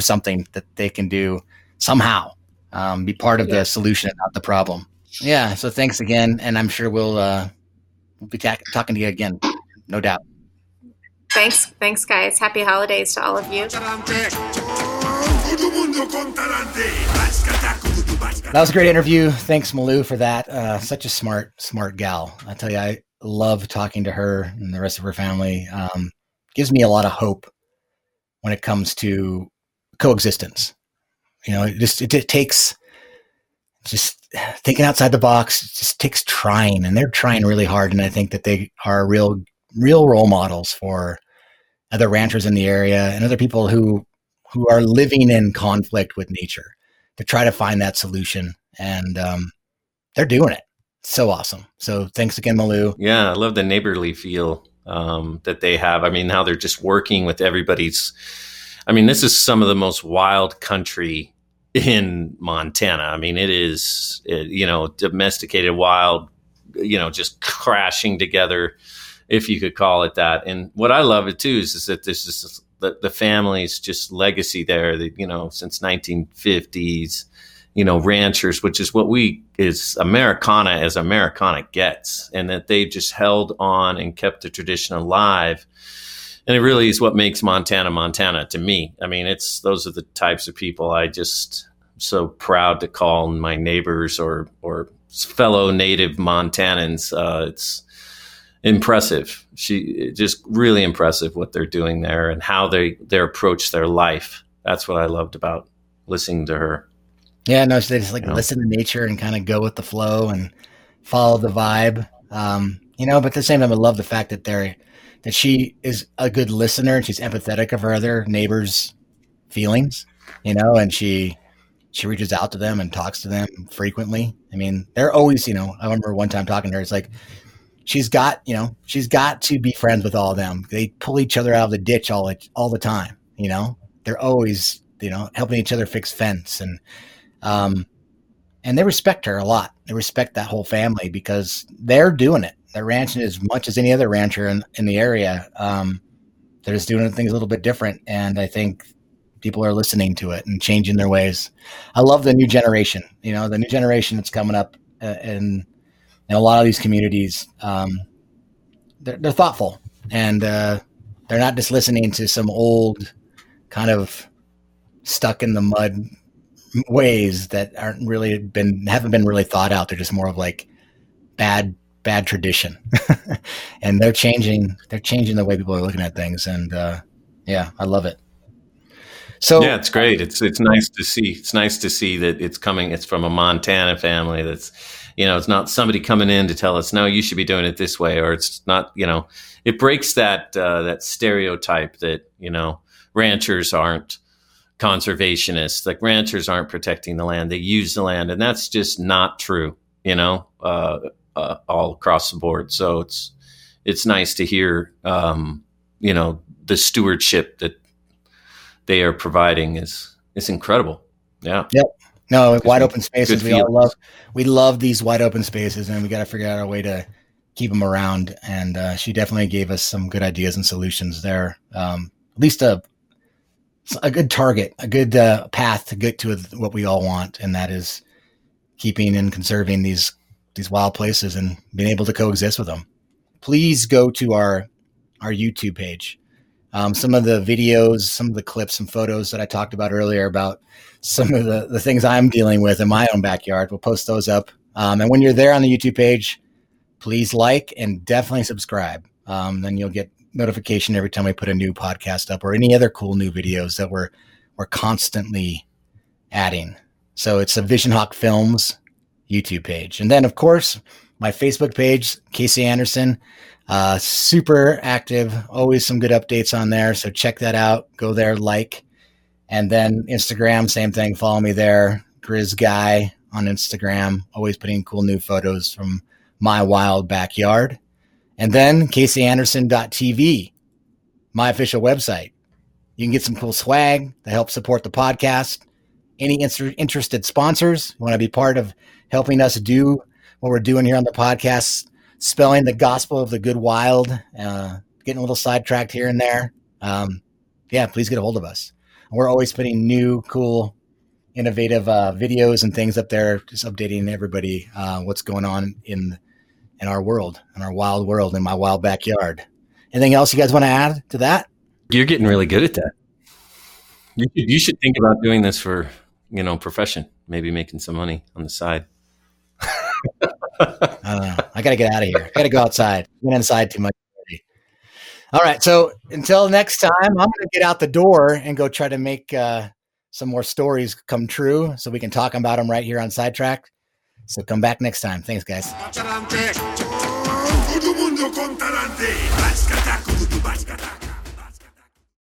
something that they can do somehow, be part of the solution and not the problem. Yeah. So thanks again. And I'm sure we'll be talking to you again. No doubt. Thanks. Thanks guys. Happy holidays to all of you. That was a great interview. Thanks Malou for that. Such a smart gal. I tell you, I love talking to her and the rest of her family. Gives me a lot of hope when it comes to coexistence. You know, it takes just thinking outside the box. It just takes trying, and they're trying really hard. And I think that they are real role models for other ranchers in the area and other people who are living in conflict with nature to try to find that solution. And they're doing it. It's so awesome. So thanks again, Malou. Yeah, I love the neighborly feel that they have. I mean, how they're just working with everybody's. I mean, this is some of the most wild country in Montana. I mean, it is, you know, domesticated wild, you know, just crashing together, if you could call it that. And what I love it too is that this is the family's just legacy there that, you know, since 1950s, you know, ranchers, which is what we is Americana as Americana gets, and that they just held on and kept the tradition alive. And it really is what makes Montana, Montana to me. I mean, those are the types of people I just so proud to call my neighbors or fellow native Montanans. It's impressive. Just really impressive what they're doing there and how they approach their life. That's what I loved about listening to her. Yeah, no, so they just like listen to nature and kind of go with the flow and follow the vibe. You know, but at the same time, I love the fact that that she is a good listener and she's empathetic of her other neighbors' feelings, you know, and she reaches out to them and talks to them frequently. I mean, they're always, you know, I remember one time talking to her, it's like, she's got to be friends with all of them. They pull each other out of the ditch all the time. You know, they're always, you know, helping each other fix fence and they respect her a lot. They respect that whole family because they're doing it. They're ranching as much as any other rancher in the area. They're just doing things a little bit different. And I think people are listening to it and changing their ways. I love the new generation, you know, the new generation that's coming up in a lot of these communities. They're thoughtful and they're not just listening to some old kind of stuck in the mud ways that haven't been really thought out. They're just more of like bad tradition and they're changing the way people are looking at things. And, yeah, I love it. So yeah, it's great. It's nice to see. It's nice to see that it's coming. It's from a Montana family. That's, you know, it's not somebody coming in to tell us, no, you should be doing it this way, or it's not, you know, it breaks that, that stereotype that, you know, ranchers aren't conservationists, like ranchers aren't protecting the land. They use the land, and that's just not true, you know, all across the board. So it's nice to hear, you know, the stewardship that they are providing is incredible. Yeah. Yep. No, wide open spaces. We all love, we love these wide open spaces, and we got to figure out a way to keep them around. And she definitely gave us some good ideas and solutions there. At least a good target, a good path to get to what we all want. And that is keeping and conserving these wild places and being able to coexist with them. Please go to our YouTube page. Some of the videos, some of the clips and photos that I talked about earlier about some of the things I'm dealing with in my own backyard, we'll post those up. And when you're there on the YouTube page, please like and definitely subscribe. Then you'll get notification every time we put a new podcast up or any other cool new videos that we're constantly adding. So it's a Vision Hawk Films YouTube page. And then, of course, my Facebook page, Casey Anderson. Super active, always some good updates on there. So check that out. Go there, like, and then Instagram, same thing. Follow me there. Grizz Guy on Instagram, always putting cool new photos from my wild backyard. And then CaseyAnderson.tv, my official website. You can get some cool swag to help support the podcast. Any interested sponsors want to be part of helping us do what we're doing here on the podcast, spelling the gospel of the good wild, getting a little sidetracked here and there. Yeah, please get a hold of us. We're always putting new, cool, innovative videos and things up there, just updating everybody what's going on in our world, in our wild world, in my wild backyard. Anything else you guys want to add to that? You're getting really good at that. You should think about doing this for, you know, profession, maybe making some money on the side. I got to get out of here. I got to go outside. I've been inside too much already. All right. So until next time, I'm going to get out the door and go try to make some more stories come true so we can talk about them right here on Sidetracked. So come back next time. Thanks, guys.